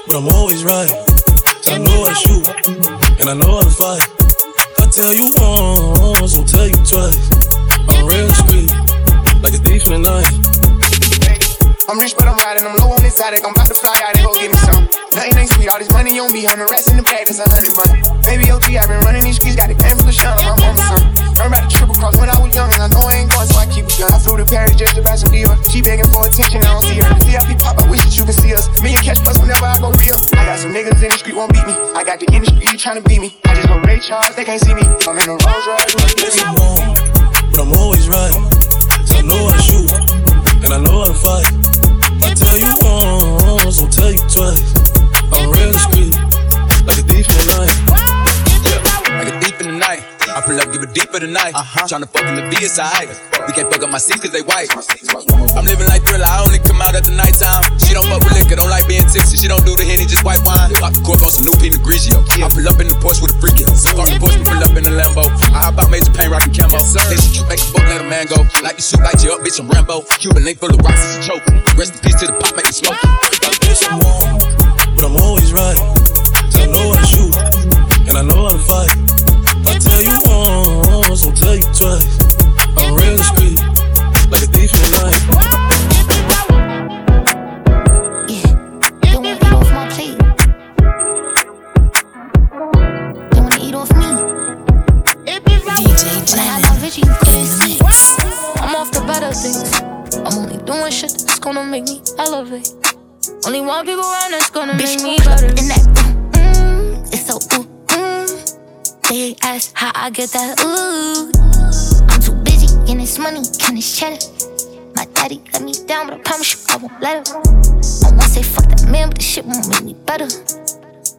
but I'm always right. I know how to shoot, and I know how to fight. I tell you once, I'll tell you twice. I'm real street, like a thief in the night. I'm rich, but I'm riding, I'm low on exotic. I'm about to fly out and go get me some. Nothing ain't sweet, all this money on me. Hundred racks in the bag, that's a hundred money. Baby O G, I've been running these streets, got the game for the shine, I'm on something. Learned about the triple cross when I was young, and I know I ain't going, so I keep it young. I flew to Paris just to buy some Dior. She begging for attention, I don't see her. The V I P pop, I wish that you could see us. Me and Cash Plus whenever I go real. I got some niggas in the street won't beat me. I got the industry tryna beat me. I just go Ray Charles, they can't see me. I'm in a Rolls Royce, I'm wrong, but I'm always right. I know how to shoot, and I know how to fight. I tell you once, I'll tell you twice. I'm real street, like a thief in the night. Yeah, like a thief in the night. I pull up, give it deeper tonight. Uh-huh. Tryna fuck in the V S I. We can't fuck up my seats cause they white. I'm living like Thriller, I only come out at the nighttime. She don't fuck with liquor, don't like being tipsy. She don't do the Henny, just white wine. Pop the cork on some new Pinot Grigio. I pull up in the Porsche with a freaky. So far the Porsche, we pull up in the Lambo. I hop out, Major Pain, rockin' camo. Hey, she cute, make a fuck, let a man go. Like you shoot, light you up, bitch, I'm Rambo. Cuban link full of rocks, it's a choke. Rest in peace to the pop, make me smoke. I'm wrong, but I'm always right. I know how to shoot, and I know how to fight. I tell you once, I'll tell you twice. I'm real street, like a thief in the night. Yeah, you wanna eat off my plate. You wanna eat off me. D J J, I got Richie face. I'm off the better things. I'm only doing shit that's gonna make me elevate. Only one people around that's gonna bitch, make me better. In that, mm, it's so ooh. They ask how I get that, ooh. I'm too busy and it's money, and it's cheddar. My daddy let me down, but I promise you I won't let her. I won't say fuck that man, but this shit won't make me better.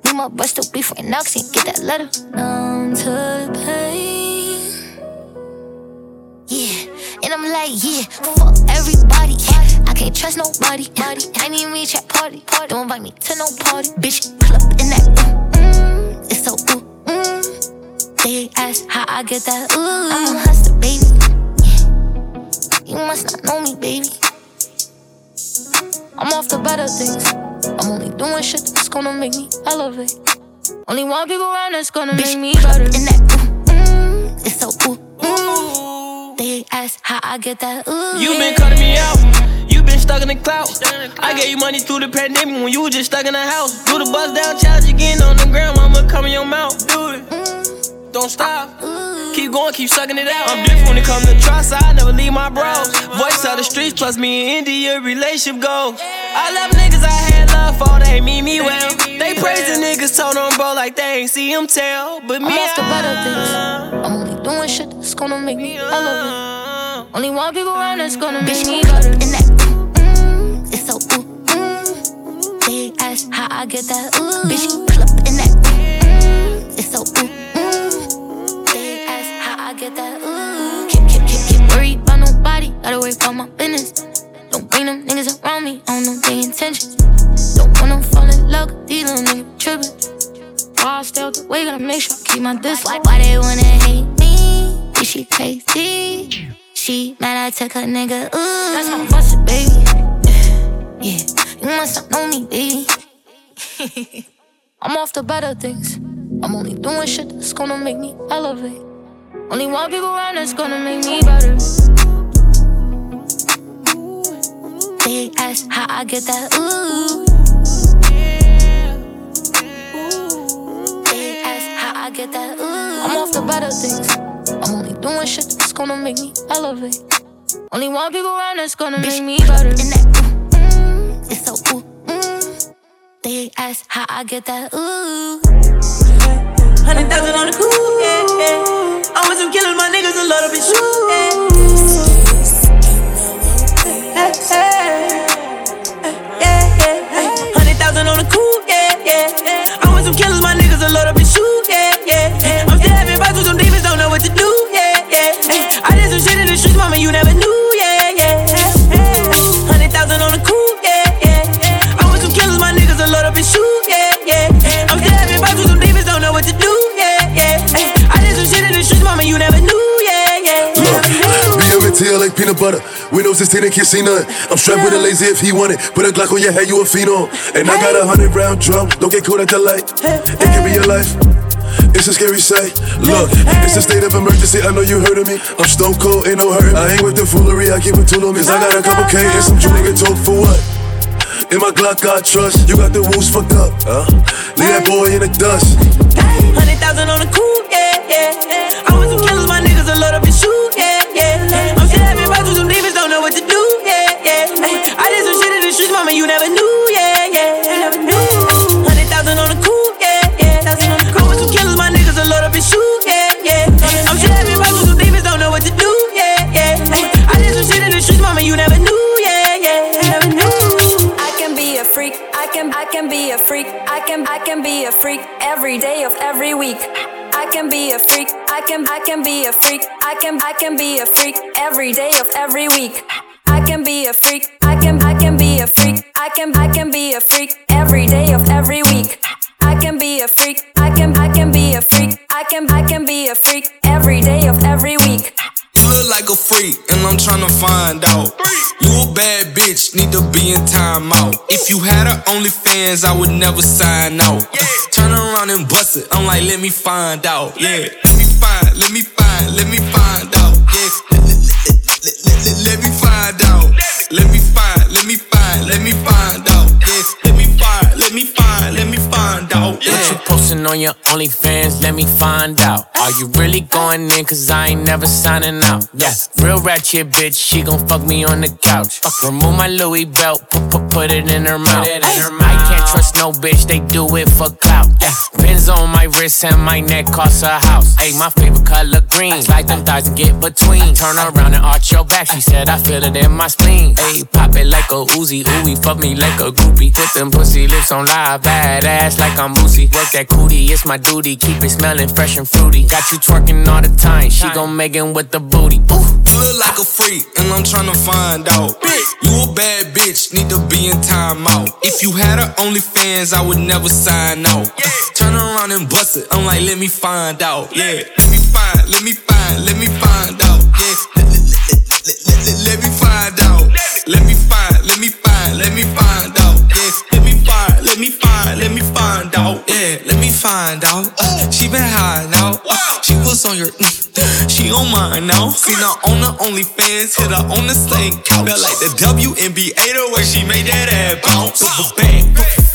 Me my bust to be for an ox and get that letter. Numb to the pain. Yeah, and I'm like, yeah, fuck everybody. I can't trust nobody. I need me to party. Don't invite me to no party. Bitch, club in that, mm, mm, it's so ooh. They ask how I get that, ooh. I'm a hustler, baby. You must not know me, baby. I'm off the better things. I'm only doing shit that's gonna make me elevate. Only one people around that's gonna bitch, make me better. In that, ooh, mm, it's so ooh, mm. They ask how I get that, ooh. You been cutting me out. Been stuck in the clout. I gave you money through the pandemic when you was just stuck in the house. Do the bust down challenge again on the ground. I'ma come in your mouth. Do it. Don't stop. Keep going, keep sucking it out. I'm different when it comes to trust. So I never leave my bros. Voice out the streets, plus me and India relationship goals. I love niggas I had love for. They mean me well. They praise the niggas, told on bro like they ain't see him tell. But me, I'm off the better things. I'm only doing shit that's gonna make me elevate. Only one people around that's gonna make me better. So, ooh, mm, they ask how I get that, ooh. Bitch, pull up in that, mm, it's so, ooh, mm, they ask how I get that, ooh. Can't, can't, can't, can't worry about nobody, gotta worry about my business. Don't bring them niggas around me, I don't know their intentions. Don't wanna fall in love, cause these little niggas trippin'. While I stay out the way, gotta make sure I keep my distance. Why, why they wanna hate me? Is she crazy? She mad I took her nigga, ooh. That's my buster, baby. Yeah, you must not know me, baby. I'm off the better things. I'm only doing shit that's gonna make me elevate. Only one people around that's gonna make me better. They ask how I get that, ooh. They ask how I get that, ooh. I'm off the better things. I'm only doing shit that's gonna make me elevate. Only one people around that's gonna bitch, make me better. In that, it's so ooh, mm. They ask how I get that, ooh. Hundred thousand on the cool, yeah, yeah. Always I'm killing my niggas a lot of bitch, ooh, yeah. Hey, hey, yeah, yeah, hey. Hundred thousand on the cool, yeah, yeah, yeah. Always I'm killing my niggas a lot of bitch, ooh, yeah, yeah, yeah. I'm still having fights with some demons, don't know what to do, yeah, yeah, hey. I did some shit in the streets, mama, you never knew, yeah, yeah, hey. Hundred thousand on the cool, yeah. Shoot, yeah, yeah. I'm still having fights with some demons, don't know what to do, yeah. peanut butter. Windows sixteen and can't see nothing. I'm strapped with a lazy if he want it. Put a Glock on your head, you a phenom. And I got a hundred round drum. Don't get caught at the light. It can be your life. It's a scary sight. Look, it's a state of emergency. I know you heard of me. I'm stone cold, ain't no hurt. I ain't with the foolery. I keep it too long. Cause I got a couple K and some Jew nigga talk for what? In my Glock, I trust. You got the wolves fucked up. Huh? Leave that boy in the dust. Hundred thousand on the cool, yeah, yeah, yeah. I'm with some killers, my niggas will load up and shoot, yeah, yeah, yeah. I'm still having fights with some demons, don't know what to do, yeah, yeah, yeah. I did some shit in the streets, mama, you never knew, yeah, yeah, you never knew. Hundred thousand on the cool, yeah, yeah. I'm with some killers, my niggas will load up and shoot, yeah, yeah, yeah. I'm still having fights with some demons, don't know what to do, yeah, yeah, yeah. I did some shit in the streets, mama, you never knew, yeah, yeah, you never knew. Freak. I can, I can be a freak. I can, I can be a freak every day of every week. I can be a freak. I can, I can be a freak. I can, I can be a freak every day of every week. I can be a freak. I can, I can be a freak. I can, I can be a freak every day of every week. I can be a freak. I can, I can be a freak. I can, I can be a freak every day of every week. You look like a freak, and I'm tryna find out. You a bad bitch, need to be in timeout. If you had her OnlyFans, I would never sign out. Turn around and bust it, I'm like, let me find out. Yeah, let me find, let me find, let me find out. Yeah, let me find out. Let me find, let me find, let me find out. Yeah, let me find, let me find, let me find out. What you posting on your OnlyFans? Let me find out. Are you really going in? Cause I ain't never signing out. Yeah, real ratchet bitch, she gon' fuck me on the couch. Remove my Louis belt, put, put, put it in her mouth. It in her mouth. I can't trust no bitch, they do it for clout. Yeah, pins on my wrist and my neck cost a house. Ayy, my favorite color green, slide them thighs and get between. Turn around and arch your back, she said I feel it in my spleen. Ayy, pop it like a Uzi, ooey, fuck me like a groupie. Put them pussy lips on live, badass like I'm Boosie. Work that cootie, it's my duty, keep it smelling fresh and fruity. Got you twerking all the time, she gon' make it with the booty. Ooh. You look like a freak, and I'm tryna find out. You a bad bitch, need to be in timeout. If you had her OnlyFans, I would never sign out. Turn around and bust it, I'm like, let me find out. Yeah, let me find, let me find, let me find out. Yeah, let me find out. Let me find, let me find, let me find out. Yeah, let me find, let me find, let me find out. Yeah, let me find out. She been high now. She was on your, she on mine now. Seen her on the OnlyFans, hit her on the sling couch. Felt like the W N B A the way she made that ass bounce. With her back,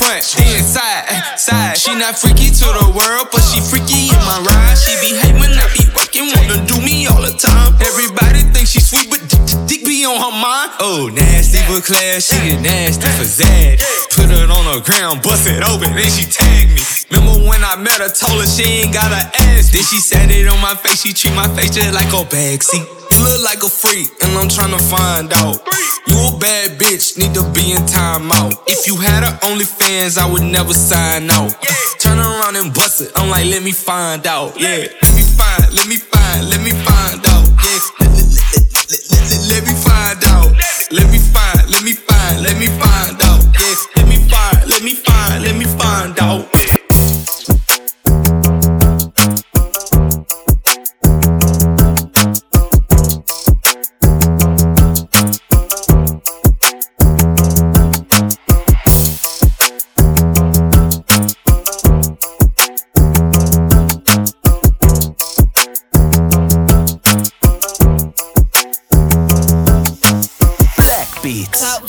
front, then side, side. She not freaky to the world, but she freaky in my ride. She be hate when I be working, wanna do me all the time. Everybody thinks she sweet, but dick be on her mind. Oh, nasty but class, she a nasty for Zad. Put it on the ground, bust it open, then she tagged me. Remember when I met her, told her she ain't got her ass. Then she sat it on my face, she treat my face just like a backseat. You look like a freak, and I'm tryna find out. You a bad bitch, need to be in timeout. If you had her OnlyFans, I would never sign out. Turn around and bust it, I'm like, let me find out. Yeah, let me find, let me find, let me find out. Yeah, let me find out. Let me find, let me find, let me find out. Yeah, let me find, let me find, let me find out.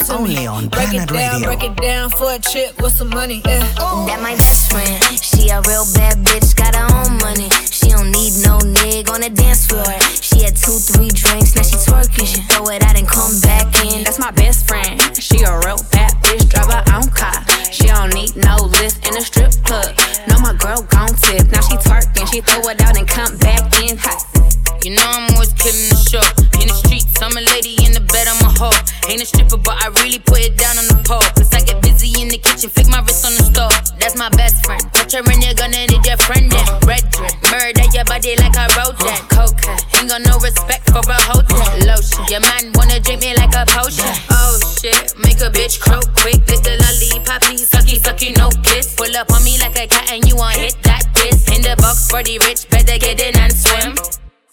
Only on break it down, Radio. Break it down for a chick with some money. Yeah. That my best friend. She a real bad bitch, got her own money. She don't need no nigga on the dance floor. She had two, three drinks, now she twerking. She throw it out and come back in. That's my best friend. She a real bad bitch, drive her own car. She don't need no lift in a strip club. No, my girl gon' tip. Now she twerking, she throw it out and come back in. Hot. You know I'm always killing the show. In the streets, I'm a lady, in the bed, I'm a hoe. Ain't a stripper, but I really put it down on the pole. Cause I get busy in the kitchen, flick my wrist on the stove. That's my best friend. Put your in, you're gonna need your friend then. Red drip, murder your body like I wrote that. Coca, ain't got no respect for a hoe that. Lotion, your man wanna drink me like a potion. Oh shit, make a bitch croak quick. Little lollipop, please, sucky, sucky, no kiss. Pull up on me like a cat and you won't hit that kiss. In the box for the rich, better get in and swim.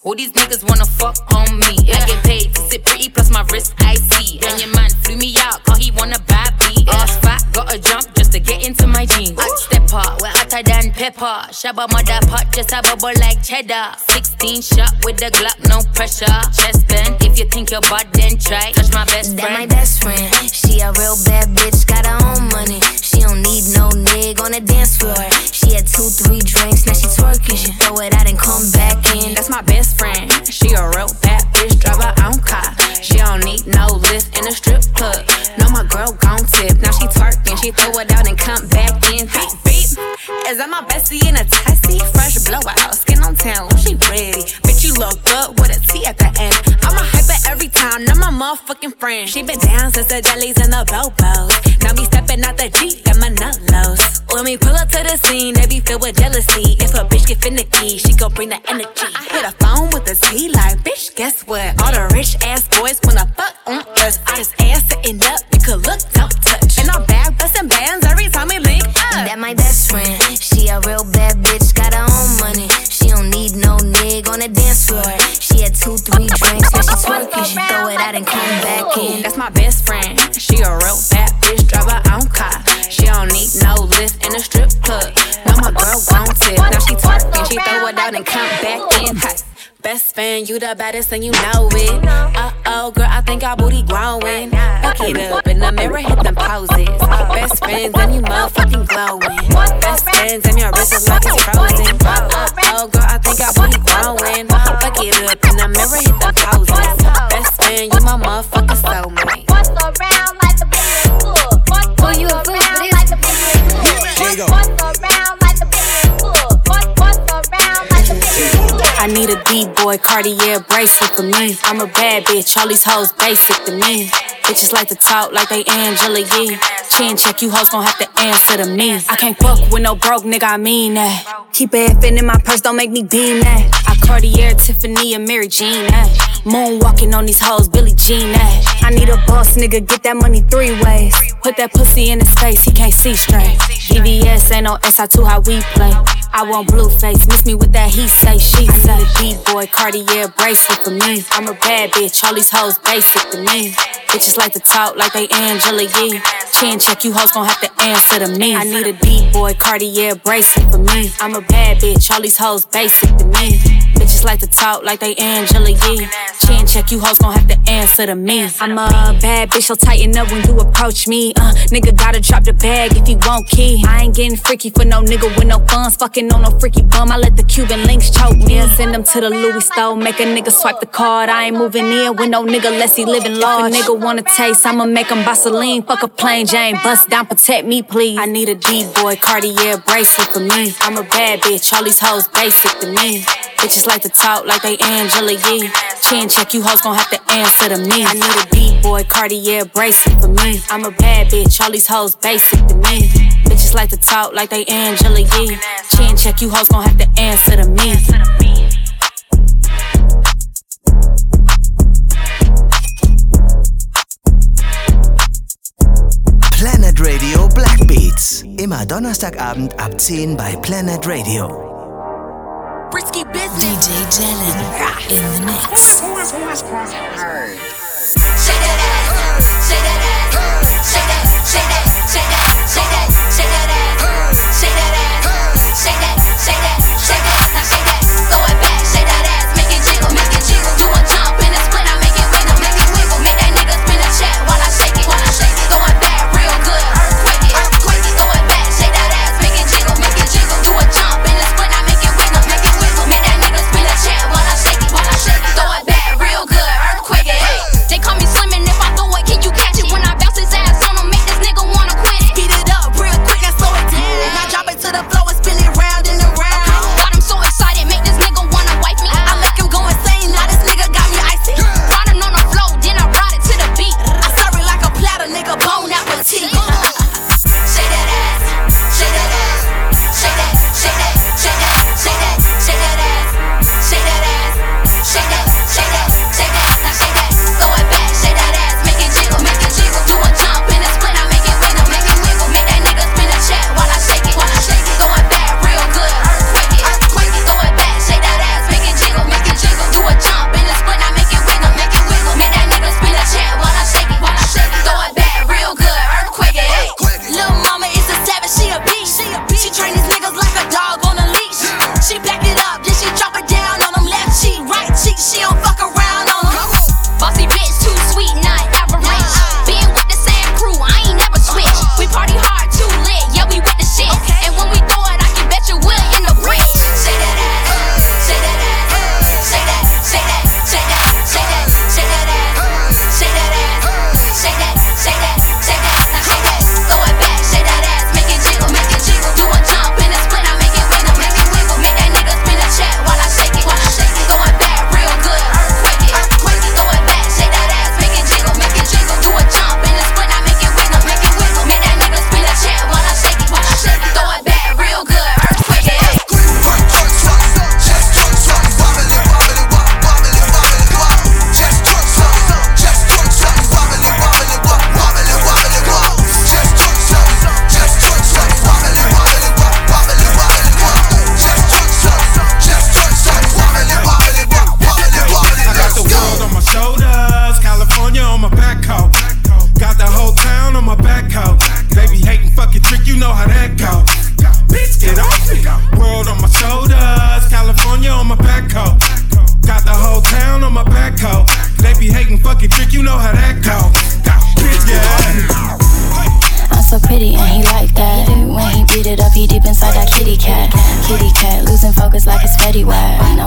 All these niggas wanna fuck on me. Yeah. I get paid to sit pretty, plus my wrist icy. Yeah. And your man flew me out, cause he wanna bad beat. Yeah. Ass fat, gotta jump just to get into my jeans. Ooh. I step up, we're hotter than pepper. Shabba mother pot, just a bubble like cheddar. Sixteen shot with the Glock, no pressure. Chest bend, if you think you're bad, then try. Touch my best friend. That my best friend, she a real bad bitch, got her own money. She don't need no nigga on the dance floor. She had two, three drinks, now she twerking. She throw it out and come back in. That's my best friend. Friend. She a real bad bitch, drive her own car. She don't need no lift in a strip club. No, my girl gon' tip, now she twerking. She throw it out and come back in. Beep, beep, is that my bestie in a tessie? Fresh blowout, skin on town, she pretty. Bitch, you look good with a T at the end. I'm a hyper every time, now my motherfucking friend. She been down since the jellies and the bobos. Now me stepping out the G, got my nut lows. When we pull up to the scene, they be filled with jealousy. If a bitch get finicky, she gon' bring the energy. I hit a phone with a T like, bitch, guess what? All the rich ass boys wanna fuck on us. I just ass sitting up, you could look, don't touch. And I'm back bustin' bands every time we link up. That my best friend, she a real bad bitch, got her own money. She don't need no nigga on the dance floor. She had two, three drinks, now she twerking. She throw it out and come back in. That's my best friend, she a real bad bitch, drive her own car. She don't need no lift in a strip club. Now my girl won't tip. Now she twerking, she throw it out and come back in. Hi. Best friend, you the baddest and you know it. Uh-oh, girl, I think our booty growing. Pick it up in the mirror, hit them poses. Best friends, and you motherfucking glowing. Best friends, and your wrist is like it's frozen. Uh-oh, girl, I think our booty growing. Pick it up in the mirror, hit them poses. Best friend, you my motherfucking soulmate. What's around like the booty cool? What's you around like the booty cool? What's around like the booty cool? What's around like the booty cool? I need a D-boy Cartier bracelet for me. I'm a bad bitch, all these hoes basic to me. Bitches like to talk like they Angela Yee. Chin check, you hoes gon' have to answer to me. I can't fuck with no broke nigga, I mean that. Keep effing in my purse, don't make me beam that. I Cartier, Tiffany, and Mary Jean that. Moonwalking on these hoes, Billie Jean that. I need a boss nigga, get that money three ways. Put that pussy in his face, he can't see straight. D V S ain't no S I two, how we play. I want blue face, miss me with that he say, she say. I need a D-boy Cartier bracelet for me. I'm a bad bitch, all these hoes basic to me. Bitches like to talk like they Angela Yee. Chin check, you hoes gon' have to answer to me. I need a D-boy Cartier bracelet for me. I'm a bad bitch, all these hoes basic to me. Bitches like to talk like they Angela Yee. Chin check, you hoes gon' have to answer to me. I'm a bad bitch, so tighten up when you approach me. Uh, nigga gotta drop the bag if he won't key. I ain't getting freaky for no nigga with no funds. Fucking on no freaky bum, I let the Cuban links choke me. I'll send them to the Louis store, make a nigga swipe the card. I ain't moving in with no nigga unless he living large. If a nigga wanna taste, I'ma make him Vaseline. Fuck a plain Jane, bust down, protect me, please. I need a D-boy Cartier bracelet for me. I'm a bad bitch, all these hoes basic to me. Bitches like to talk like they Angela Yee. Chin check, you hoes gon' have to answer to me. I need a D-boy Cartier bracelet for me. I'm a bad bitch, all these hoes basic to me. Bitches like to talk like they Angela Yee. Chin check, you hoes gon' have to answer to me. Planet Radio Black Beats. Immer Donnerstagabend ab zehn bei Planet Radio. Brisky Business. D J Jellin in the mix. Heard. Shake that ass. Shake that ass. Shake that. Shake that. Shake that. Shake that. Shake that ass. Shake that ass. Shake that. Shake that. Shake that. Now shake that. Throw it back. Shake that ass. Make it jiggle. Make it jiggle. Do a jump in a split. I make it wiggle. Make it wiggle. Make that nigga spin a chat while I shake it. While I shake it. Throw it back. Flow is spinning round and around. I got him so excited, man.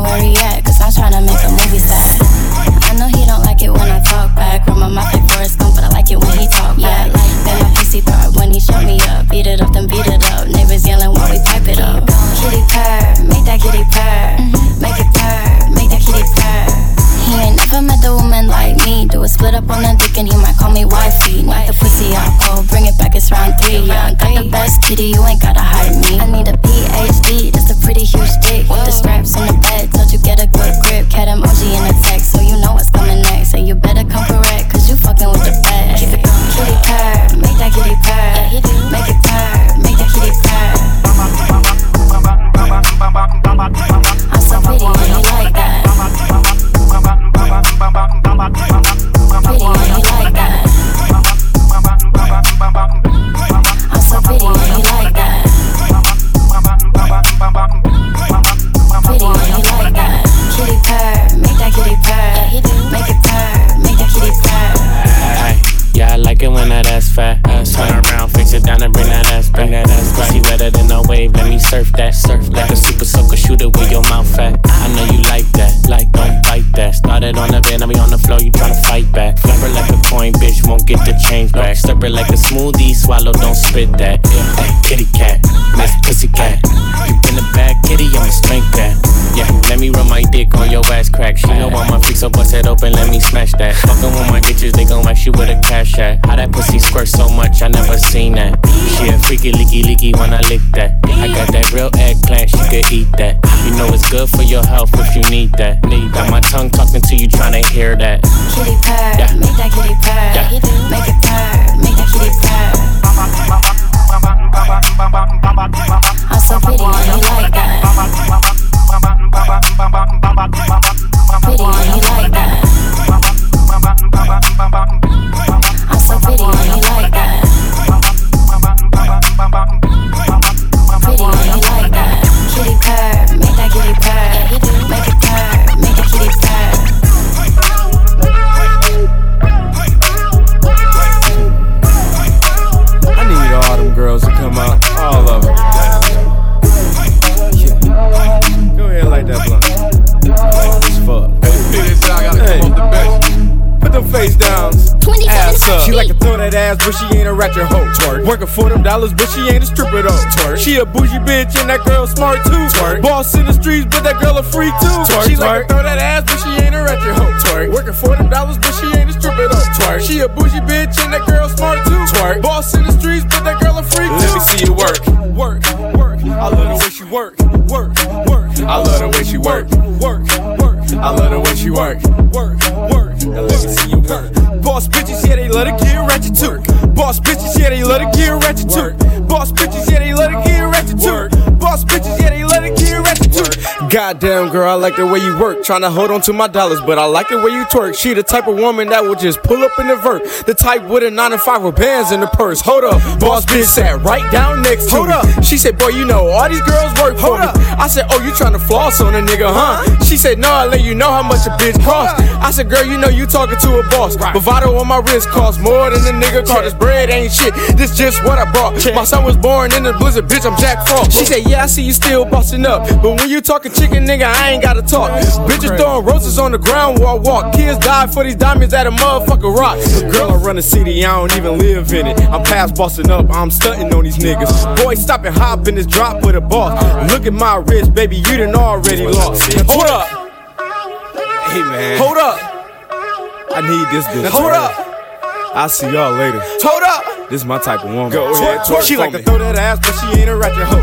not where he at, cause I'm tryna make a movie set. I know he don't like it when I talk back, run my mouth like Forrest Gump, but I like it when he talk back. Yeah, like that my pussy throb when he shut me up, beat it up, then beat it up, neighbors yelling while we pipe it up. Kitty purr, make that kitty purr, make it purr, make that kitty purr. He ain't never met a woman like me, do a split up on the dick and he might call me wifey. Knock the pussy out cold, bring it back, it's round three. Yeah, I got the best kitty, you ain't gotta hide me. I need a P H D, that's a pretty huge dick. With the straps on the bed, don't you get a good grip. Cat emoji in the text, so you know what's coming next. And you better come correct, cause you fucking with the best. Keep it going. Kitty purr, make that kitty purr, make it purr, make that kitty purr. I'm so pretty, and you like that. Pretty, and you like that. I'm so pretty, and you like that. Pretty, and you like that. Kitty purr, make that kitty purr, make it purr, make that kitty purr. Yeah, I like it when that ass fat. Turn around, fix it down and bring that ass back. Pussy wetter than a wave, let me surf that. Like a super soaker, shoot it with your mouth fat. I know you like that, like don't bite that. Started on the bed, now we on the floor, you tryna fight back. Flip her like a coin, bitch, won't get the change back. Slurp it like a smoothie, swallow, don't spit that. Yeah. Hey, kitty cat, nice pussy cat. You been a bad kitty, I'ma spank that. Yeah, let me run my dick on your ass crack. She know I'm my freak, so bust it open, let me smash that. Fuckin' with my bitches, they gon' ask you with a cash at. How that pussy squirt so much, I never seen that. She a freaky, leaky, leaky when I lick that. I got that real eggplant, she could eat that. You know it's good for your health if you need that. Got my tongue talking to you, tryna hear that. Kitty purr, yeah. Make that kitty purr, yeah. Make it purr, make that kitty purr. I'm so pretty, and you like that. Pretty, and you like that. I'm so pretty, and you like that. Pretty, and you like that. Kitty purr, make that kitty purr, make it purr, make that kitty purr. Girls to come out, all of them. Yeah. Go ahead, light that blunt. As fuck. Hey, I gotta come off the bench. Put them face downs. Ass up. She like to throw that ass, but she ain't a ratchet hoe. Twerk. Working for them dollars, but she ain't a stripper though. Twerk. She a bougie bitch and that girl smart too. Twerk. Boss in the streets, but that girl a freak too. Twerk. She like to throw that ass, but she ain't a ratchet hoe. Twerk. Working for them dollars, but she ain't a stripper though. Twerk. She a bougie bitch and that girl smart too. Twerk. Boss in the streets, but that girl a freak too. Let me see you work. Work. Work. I love the way she work. Work. Work. I love the way she work. Work. Work. I love the way she work. Work. Work. Now let me see you work. Boss bitches, yeah, they let it get ratchet too. Boss bitches, yeah, they let it get ratchet too. Boss bitches, yeah, they let it get ratchet too. Boss bitches, yeah, they let it get ratchet too. Goddamn, girl, I like the way you work. Tryna hold on to my dollars, but I like the way you twerk. She the type of woman that would just pull up in the vert. The type with a nine to five with bands in the purse. Hold up, boss bitch sat right down next to hold me. Up. She said, boy, you know, all these girls work for hold me. Up. I said, oh, you tryna floss on a nigga, huh? She said, no, I let you know how much a bitch cost. I said, girl, you know you talking to a boss. Right. Bovado on my wrist costs more than a nigga caught. This bread ain't shit, this just what I brought. My son was born in the blizzard, bitch, I'm Jack Frost. She said, yeah, I see you still busting up, but when you talking chicken, nigga, I ain't gotta talk. Bitches throwing roses on the ground while I walk. Kids die for these diamonds at a motherfucking rock. Girl, I run a city, I don't even live in it. I'm past busting up, I'm stunting on these niggas. Boy, stop and hop in this drop with a boss. Look at my wrist, baby, you done already lost. Hold up. Hey, man. Hold up. I need this bitch. Hold up. I'll see y'all later. Hold up. This is my type of woman. Go ahead, twerk. She like to throw that ass, but she ain't a ratchet hoe.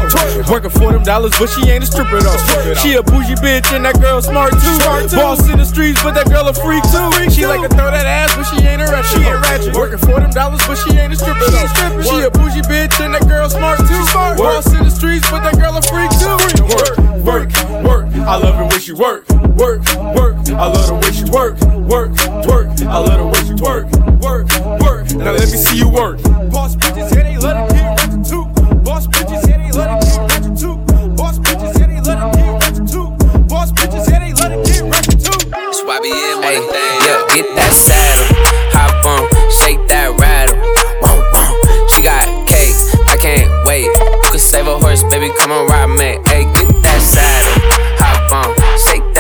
Working for them dollars, but she ain't a stripper though. She a bougie bitch and that girl smart too. Boss in the streets, but that girl a freak too. She like to throw that ass, but she ain't a ratchet hoe. Working for them dollars, but she ain't a stripper though. She a bougie bitch and that girl smart too. Boss in the streets, but that girl a freak too. Work, work, work. I love it when she work. Work, work, I love the way she work, work, twerk, I love the way she twerk, work, work, now let me see you work. Boss bitches, yeah, they let it get ratchet too. Boss bitches, yeah, they let it get ratchet too. Boss bitches, yeah, they let it get ratchet too. Boss bitches, yeah, they let it get ratchet too. That's why we in with a thing, yo, hit that saddle, hop on, shake that rattle, whoa, whoa, she got cake, I can't wait, you can save a horse, baby, come on ride, man, hey, get that saddle, hop on, shake that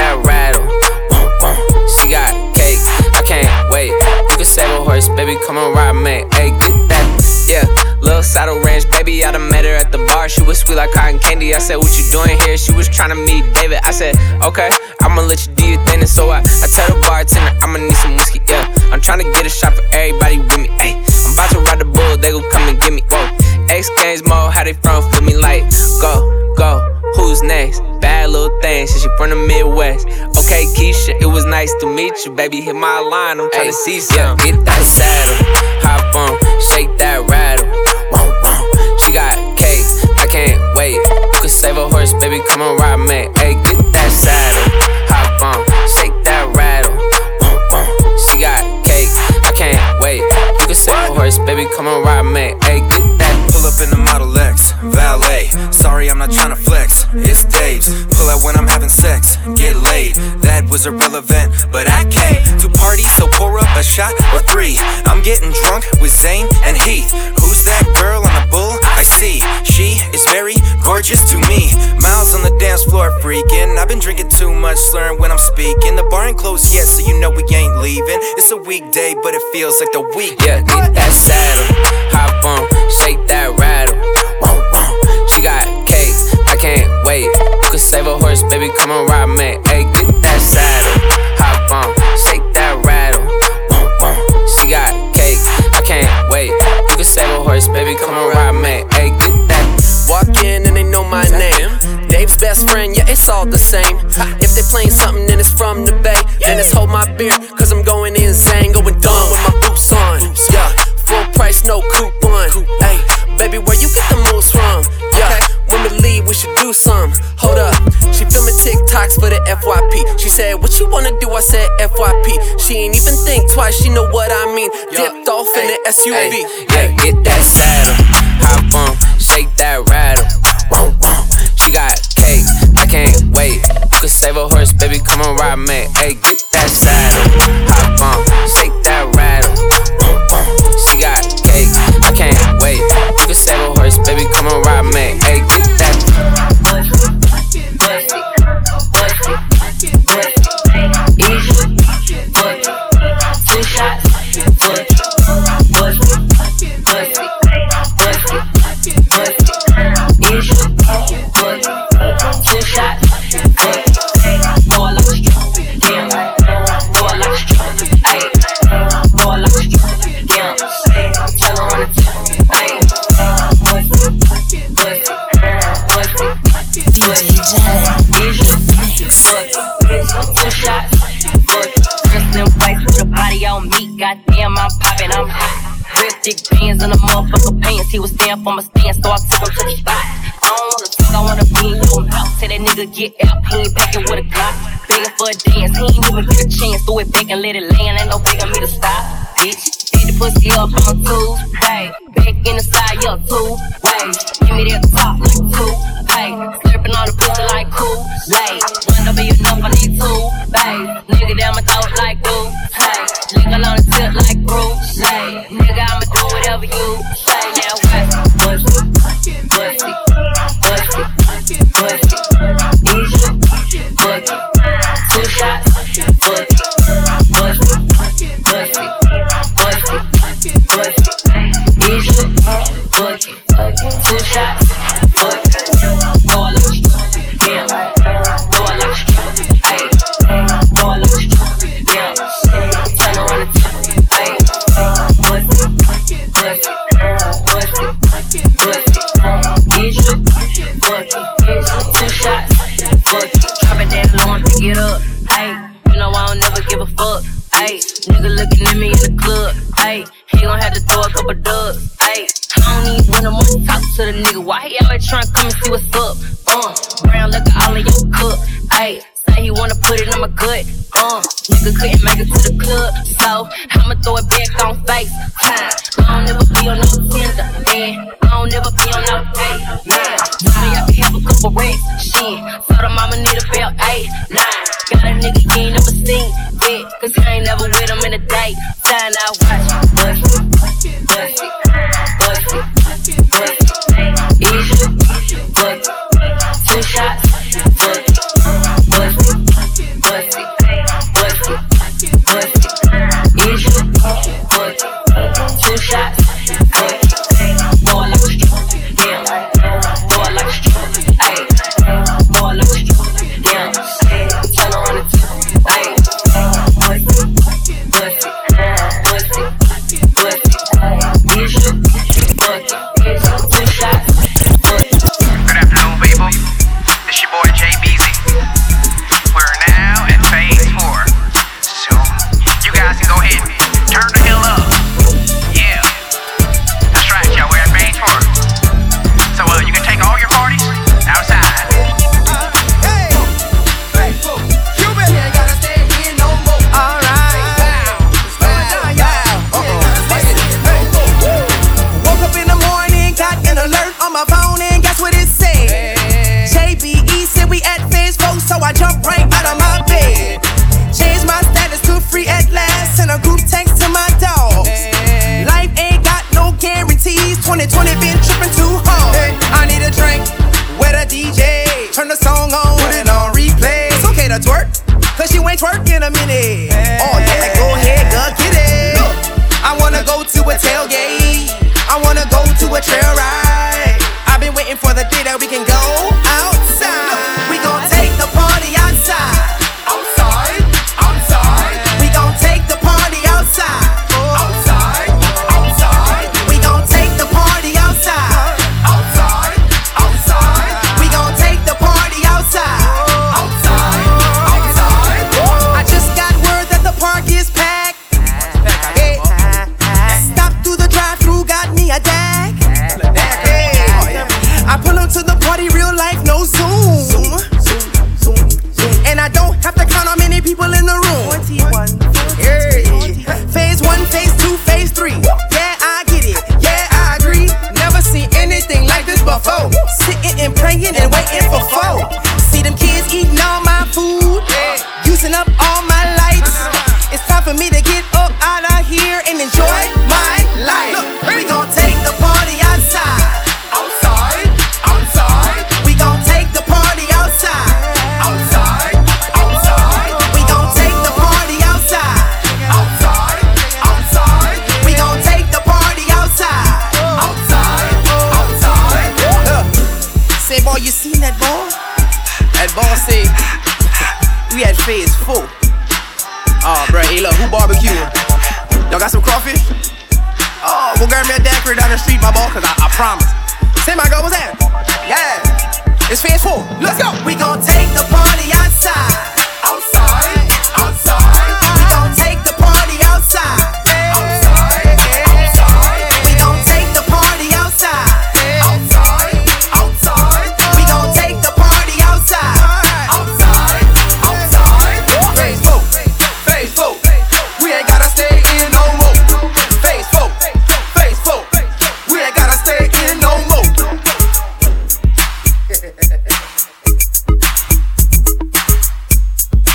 shorty, I said, what you doing here? She was trying to meet David. I said, okay, I'ma let you do your thing. And so I, I tell the bartender, I'ma need some whiskey, yeah. I'm trying to get a shot for everybody with me, ayy. I'm about to ride the bull, they gon' come and get me, oh. X Games mode, how they from, feel me like, go, go. Who's next? Bad little thing, she from the Midwest. Okay, Keisha, it was nice to meet you, baby. Hit my line, I'm tryna see some. Get that saddle, hop on, shake that rattle. Whoa, whoa. She got cake, I can't wait. You can save a horse, baby, come and ride me. Hey, get that saddle, hop on, shake that rattle. Whoa, whoa. She got cake, I can't wait. You can save a horse, baby, come and ride me. Hey, get that. Pull up in the Model X, valet. Sorry, I'm not tryna flex. It's Dave's, pull out when I'm having sex, get laid. That was irrelevant, but I came to party, so pour up a shot or three. I'm getting drunk with Zayn and Heath. Who's that girl on the bull? I see, she is very gorgeous to me. Miles on the dance floor freaking. I've been drinking too much, slurring when I'm speaking. The bar ain't closed yet, so you know we ain't leaving. It's a weekday, but it feels like the weekend. Yeah, get that saddle, hop on, shake that rattle. Whoa, whoa. She got cake, I can't wait, you can save a horse, baby, come and ride me. Hey, get that saddle, hop on, shake that rattle. Boom, boom. She got cake, I can't wait, you can save a horse, baby, come and ride me. Hey, get that. Walk in and they know my name. Dave's best friend, yeah, it's all the same. If they playing something, then it's from the Bay. Then it's hold my beer, cause I'm going insane, going dumb with my boots on. Yeah, full price, no coupon. Hey, baby, where you get the moves from? Yeah. Women leave, we should do some. Hold up, she filming TikToks for the F Y P. She said, what you wanna do? I said, F Y P. She ain't even think twice, she know what I mean. Yo, dipped off ay, in the S U V. Ay, yeah, get that saddle, hop on, shake that rattle. Whoa, whoa. She got cake, I can't wait. You can save a horse, baby, come and ride me. Hey, get that saddle, hop on, shake that rattle. Whoa, whoa. She got cake, I can't wait. You can save a horse, baby, come and ride me. Hey, get he was stand for my stand, so I took him to the spot. I don't wanna talk, I wanna be in your mouth. Say that nigga get out, he ain't backing with a Glock. Begging for a dance, he ain't even get a chance. Throw it back and let it land, ain't no begging me to stop. Bitch, beat the pussy up on Tuesday. Back in the side, you're two ways. Give me that top like two pay. Slurping on the pussy like Kool-Aid. One don't be enough, I need two, babe. Nigga down my throat like boo, hey. Linger on the tip like bro, hey. Nigga, I'ma do whatever you say. Hey, ain't twerked in a minute. Hey. Oh yeah, go ahead, go get it. Look, I wanna go to a tailgate. I wanna go to a trail ride. I've been waiting for the day that we can go outside. Look, we gon' take the party outside. Outside, outside. We gon' take the party outside. Outside, outside. We gon' take the party outside. Outside, outside. We gon' take the party outside. Outside, outside. I just got word that the park is packed. Hey. Stop through the drive-thru, got me a dag. Hey. I pull up to the party, real life, no Zoom. And I don't have to count how many people in the room. twenty-one. Hey. Phase one, phase two, phase three. Yeah, I get it. Yeah, I agree. Never seen anything like this before. Sitting and praying and waiting for foe. See them kids eating all my food, using up all my lights. It's time for me to get up out of here and enjoy my life. Look, we gon' take the party outside. Outside, outside. We gon' take the party outside. Outside, outside. We gon' take the party outside. Outside, outside. We gon' take the party outside. Outside, outside. Say, boy, you seen that ball? That ball say, we had phase four. Oh, bruh, hey, look, who barbecuing? Y'all got some coffee? Oh, go grab me a daiquiri down the street, my boy, cause I, I promise. Say, my girl, what's that? Yeah, it's phase four. Let's go. We gon' take the party outside. Outside, outside. We gon' take the party outside. Outside, outside. We gon' take the party outside. Outside, outside. We gon' take the party outside. Outside, outside. Phase four, phase four. We ain't gotta stay in no more. Phase four, phase four. We ain't gotta stay in no more.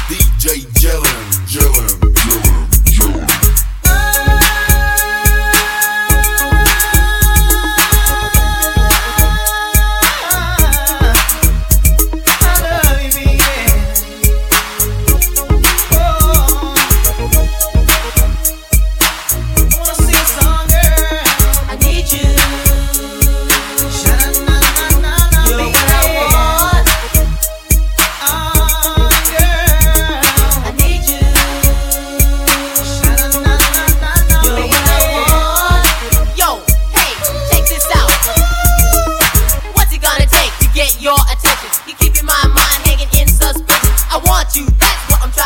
D J Jellin, Jellin, Jellin, Jellin. I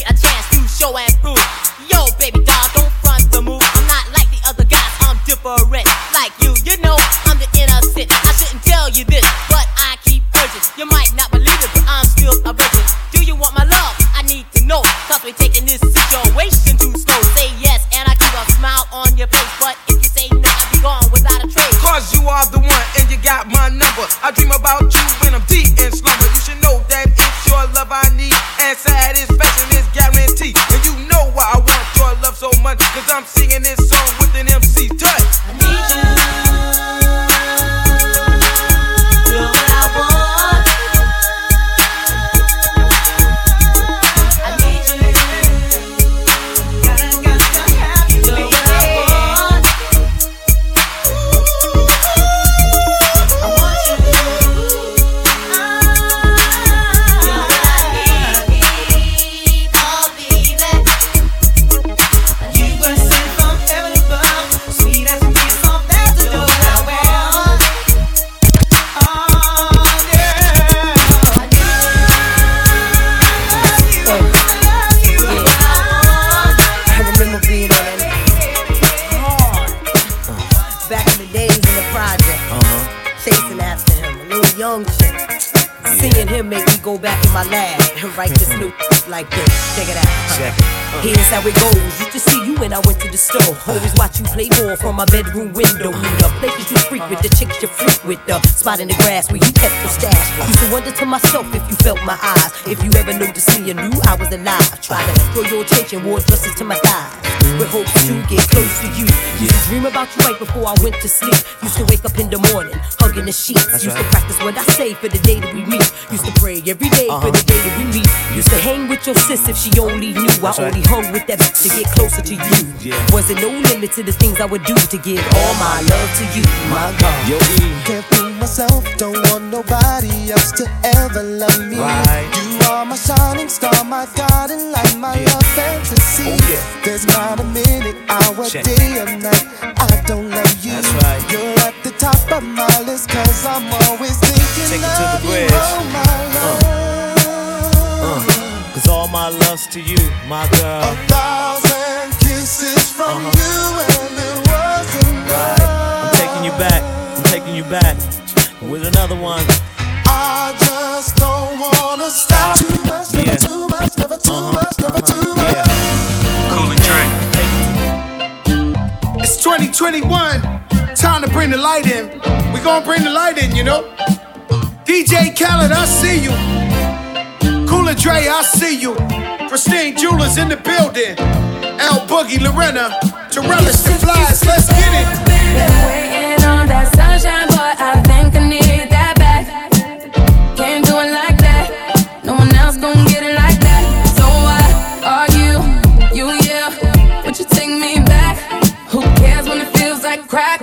me a chance to show and prove. Yo, baby doll, don't front the move. I'm not like the other guys, I'm different. Like you, you know I'm the innocent. I shouldn't tell you this, but I keep urging. You might not believe it, but I'm still a virgin. Do you want my love? I need to know, cause we're taking this situation too slow. Say yes, and I keep a smile on your face, but if you say no, I'll be gone without a trace. Cause you are the one, and you got my number. I dream about you when I'm deep in slumber. You should know that it's your love I need, and satisfaction is guaranteed. And you know why I want your love so much, cause I'm singing this song with an M C touch. I need you. You're what I want. I need you. Gotta, gotta, gotta have you. You're what I want. I want you. You're what I need. Oh, baby. You were sent from heaven above, sweet as a kiss on back to do what I want. Oh, girl. I need you. Love you. Love you. I remember being on that hard back in the days in the project, chasing after him, a little young chick. Seeing him make me go back in my lab and write this new like this. Check it out. Check it. Here's how it goes. Used to see you when I went to the store. Always watch you play ball from my bedroom window. Knew the places you freak with, the chicks you freak with, the spot in the grass where you kept your stash. Used to wonder to myself if you felt my eyes. If you ever noticed me, you knew I was alive. Try to throw your attention, wore dresses to my thighs, with hopes to get close to you. Used to dream about you right before I went to sleep. Used to wake up in the morning, hugging the sheets. Used to practice what I say for the day that we meet. Used to pray every day for the day that we meet. Used to hang with your sis if she only knew. I only hung with that bitch to get closer to you. Wasn't no limit to the things I would do to give all my love to you, my God. Yo, E. Can't fool myself, don't want nobody else to ever love me. Right. You are my shining star, my God, and light, my love fantasy. Oh, yeah. There's not a minute, hour, Check. day, or night I don't love you. That's right. You're at the top of my list, cause I'm always thinking Take it of to the you, oh my love. Uh. Cause all my love's to you, my girl. A thousand kisses from uh-huh. you, and it wasn't right. Love. I'm taking you back, I'm taking you back with another one. I just don't wanna stop. Too much, never yeah. too much, never too uh-huh. much, never uh-huh. too much. Yeah. Cool and drink. It's twenty twenty-one, time to bring the light in. We gon' bring the light in, you know. D J Khaled, I see you. Cooler Dre, I see you. Christine Jewelers in the building. L Boogie, Lorena, to relish the flies. Let's get it. Been waiting on that sunshine, but I think I need that back. Can't do it like that. No one else gon' get it like that. So why are you, you yeah? Would you take me back? Who cares when it feels like crack?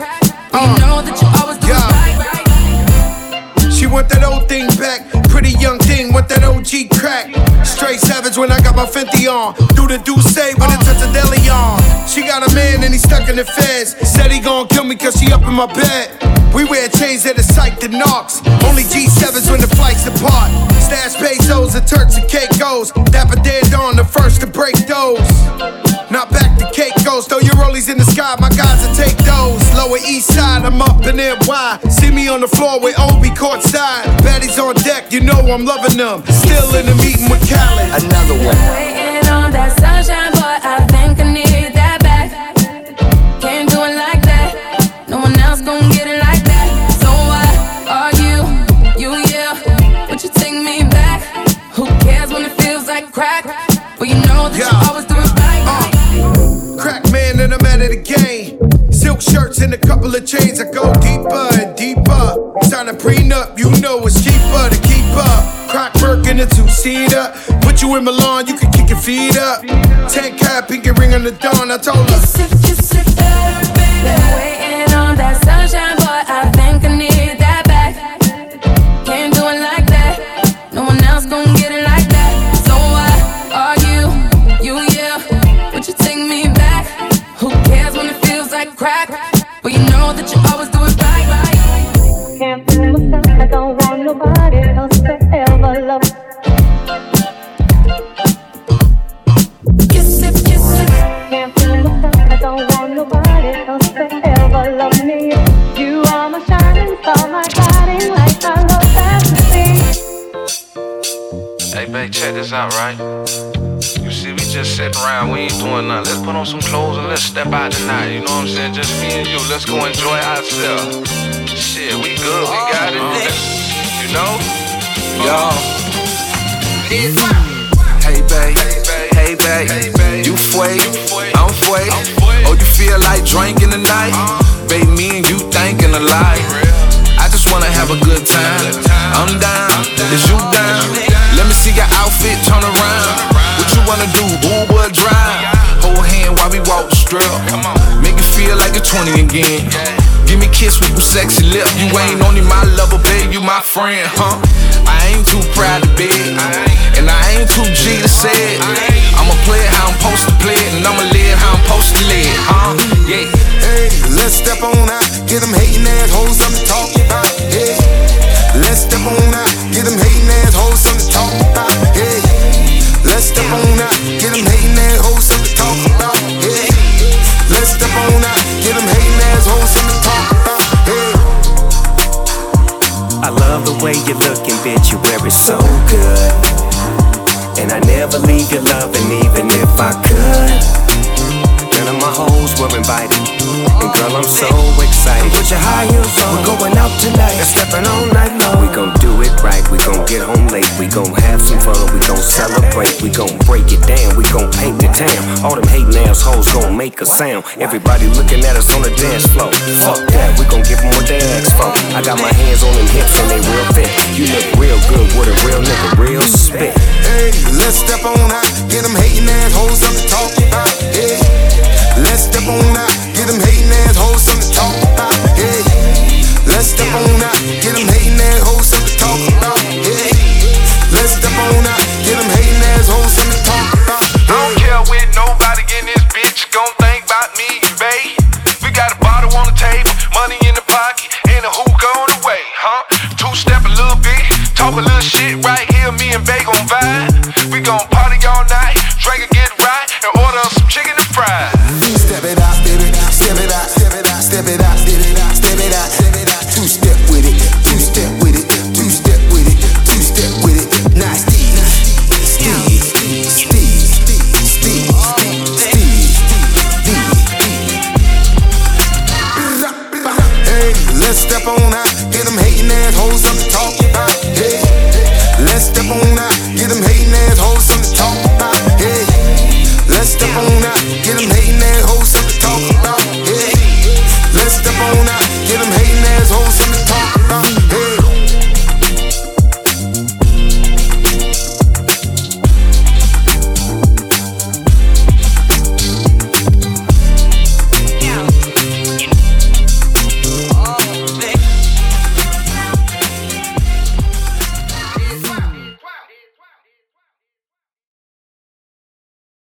You know that you always do yeah. right, right. She want that old thing back. Pretty young thing with that O G crack. Straight savage when I got my fifty on. Do the douce when it touch a deli on. She got a man and he's stuck in the feds. Said he gon' kill me cause she up in my bed. We wear chains that are psyched to knocks. Only G sevens when the flights apart. Stash pesos and Turks and Caicos. Dapper dead on the first to break those. Not back to Caicos. Throw your rollies in the sky, my guys will take those. Lower east side, I'm up in N Y. See me on the floor with Obi courtside. Baddies on deck, you know I'm loving them. Still in the meeting with Khaled. Another one. Waiting on that sunshine, but I think I need that back. Can't do it like that. No one else gon' get it like that. So why are you, you yeah? Would you take me back? Who cares when it feels like crack? Well, you know that yeah. you always do it right. Uh, crack man and I'm out of the game. Silk shirts and a couple of chains. I go deeper and deeper. Sign a prenup, you know it's cheaper to keep up. Croc work in a two-seater. Put you in Milan, you can kick your feet up. Tank hat, pinky ring on the dawn, I told her. Kiss it, kiss it, baby. Been waiting on that sunshine, but I think I need that back. Can't do it like that. No one else gon' get it like that. So why are you, you yeah? Would you take me back? Who cares when it feels like crack? But you know that you always do it right, right. Can't feel myself, I don't want nobody else to ever love. out, right? You see, we just sitting around, we ain't doing nothing. Let's put on some clothes and let's step out tonight, you know what I'm saying? Just me and you, let's go enjoy ourselves. Shit, we good, we got it, you know? Yo. Hey, babe, hey, babe, you fway, I'm fway. Oh, you feel like drinking tonight? Babe, me and you thinking alike. I just wanna have a good time. I'm down, is you down? Let me see your outfit, turn around. What you wanna do, Uber drive? Hold hand while we walk the strip. Make it feel like you're twenty again. Give me a kiss with them sexy lips. You ain't only my lover, babe, you my friend, huh? I ain't too proud to be, and I ain't too G to say it. I'ma play it how I'm supposed to play it, and I'ma live how I'm supposed to live, huh? Yeah. Hey, let's step on out, get them hating assholes something to talk about. Yeah. Let's step on out, get them hating assholes something to talk about. Yeah. Let's step on out, get them hating assholes something to talk about. Yeah. Let's step on out, get them hating assholes something to talk about. Yeah. I love the way you're looking, bitch. You wear it so good, and I never leave your loving, even if I could. None of my hoes were invited, and girl, I'm so excited. Put your high heels on, we're going out tonight. That's stepping all night long. We gon' do it right, we gon' get home late. We gon' have some fun, we gon' celebrate. We gon' break it down, we gon' paint the town. All them hatin' assholes gon' make a sound. Everybody looking at us on the dance floor. Fuck that, we gon' give them what they ask for. I got my hands on them hips and they real thick. You look real good with a real nigga, real spit. Hey, let's step on out, get them hatin' assholes something to talk about, yeah. Let's step on out, get them hating assholes something to talk about, yeah. Let's step on out, get them hating assholes something to talk about, yeah. Let's step on out, get them hating assholes something to talk about, yeah. I don't care with nobody in this bitch gon' think about me and babe. We got a bottle on the table, money in the pocket, and a hookah on the way, huh? Two-step a little bit, talk a little shit right here, me and babe gon' vibe. We gon' party all night, drink and get right, and order some chicken.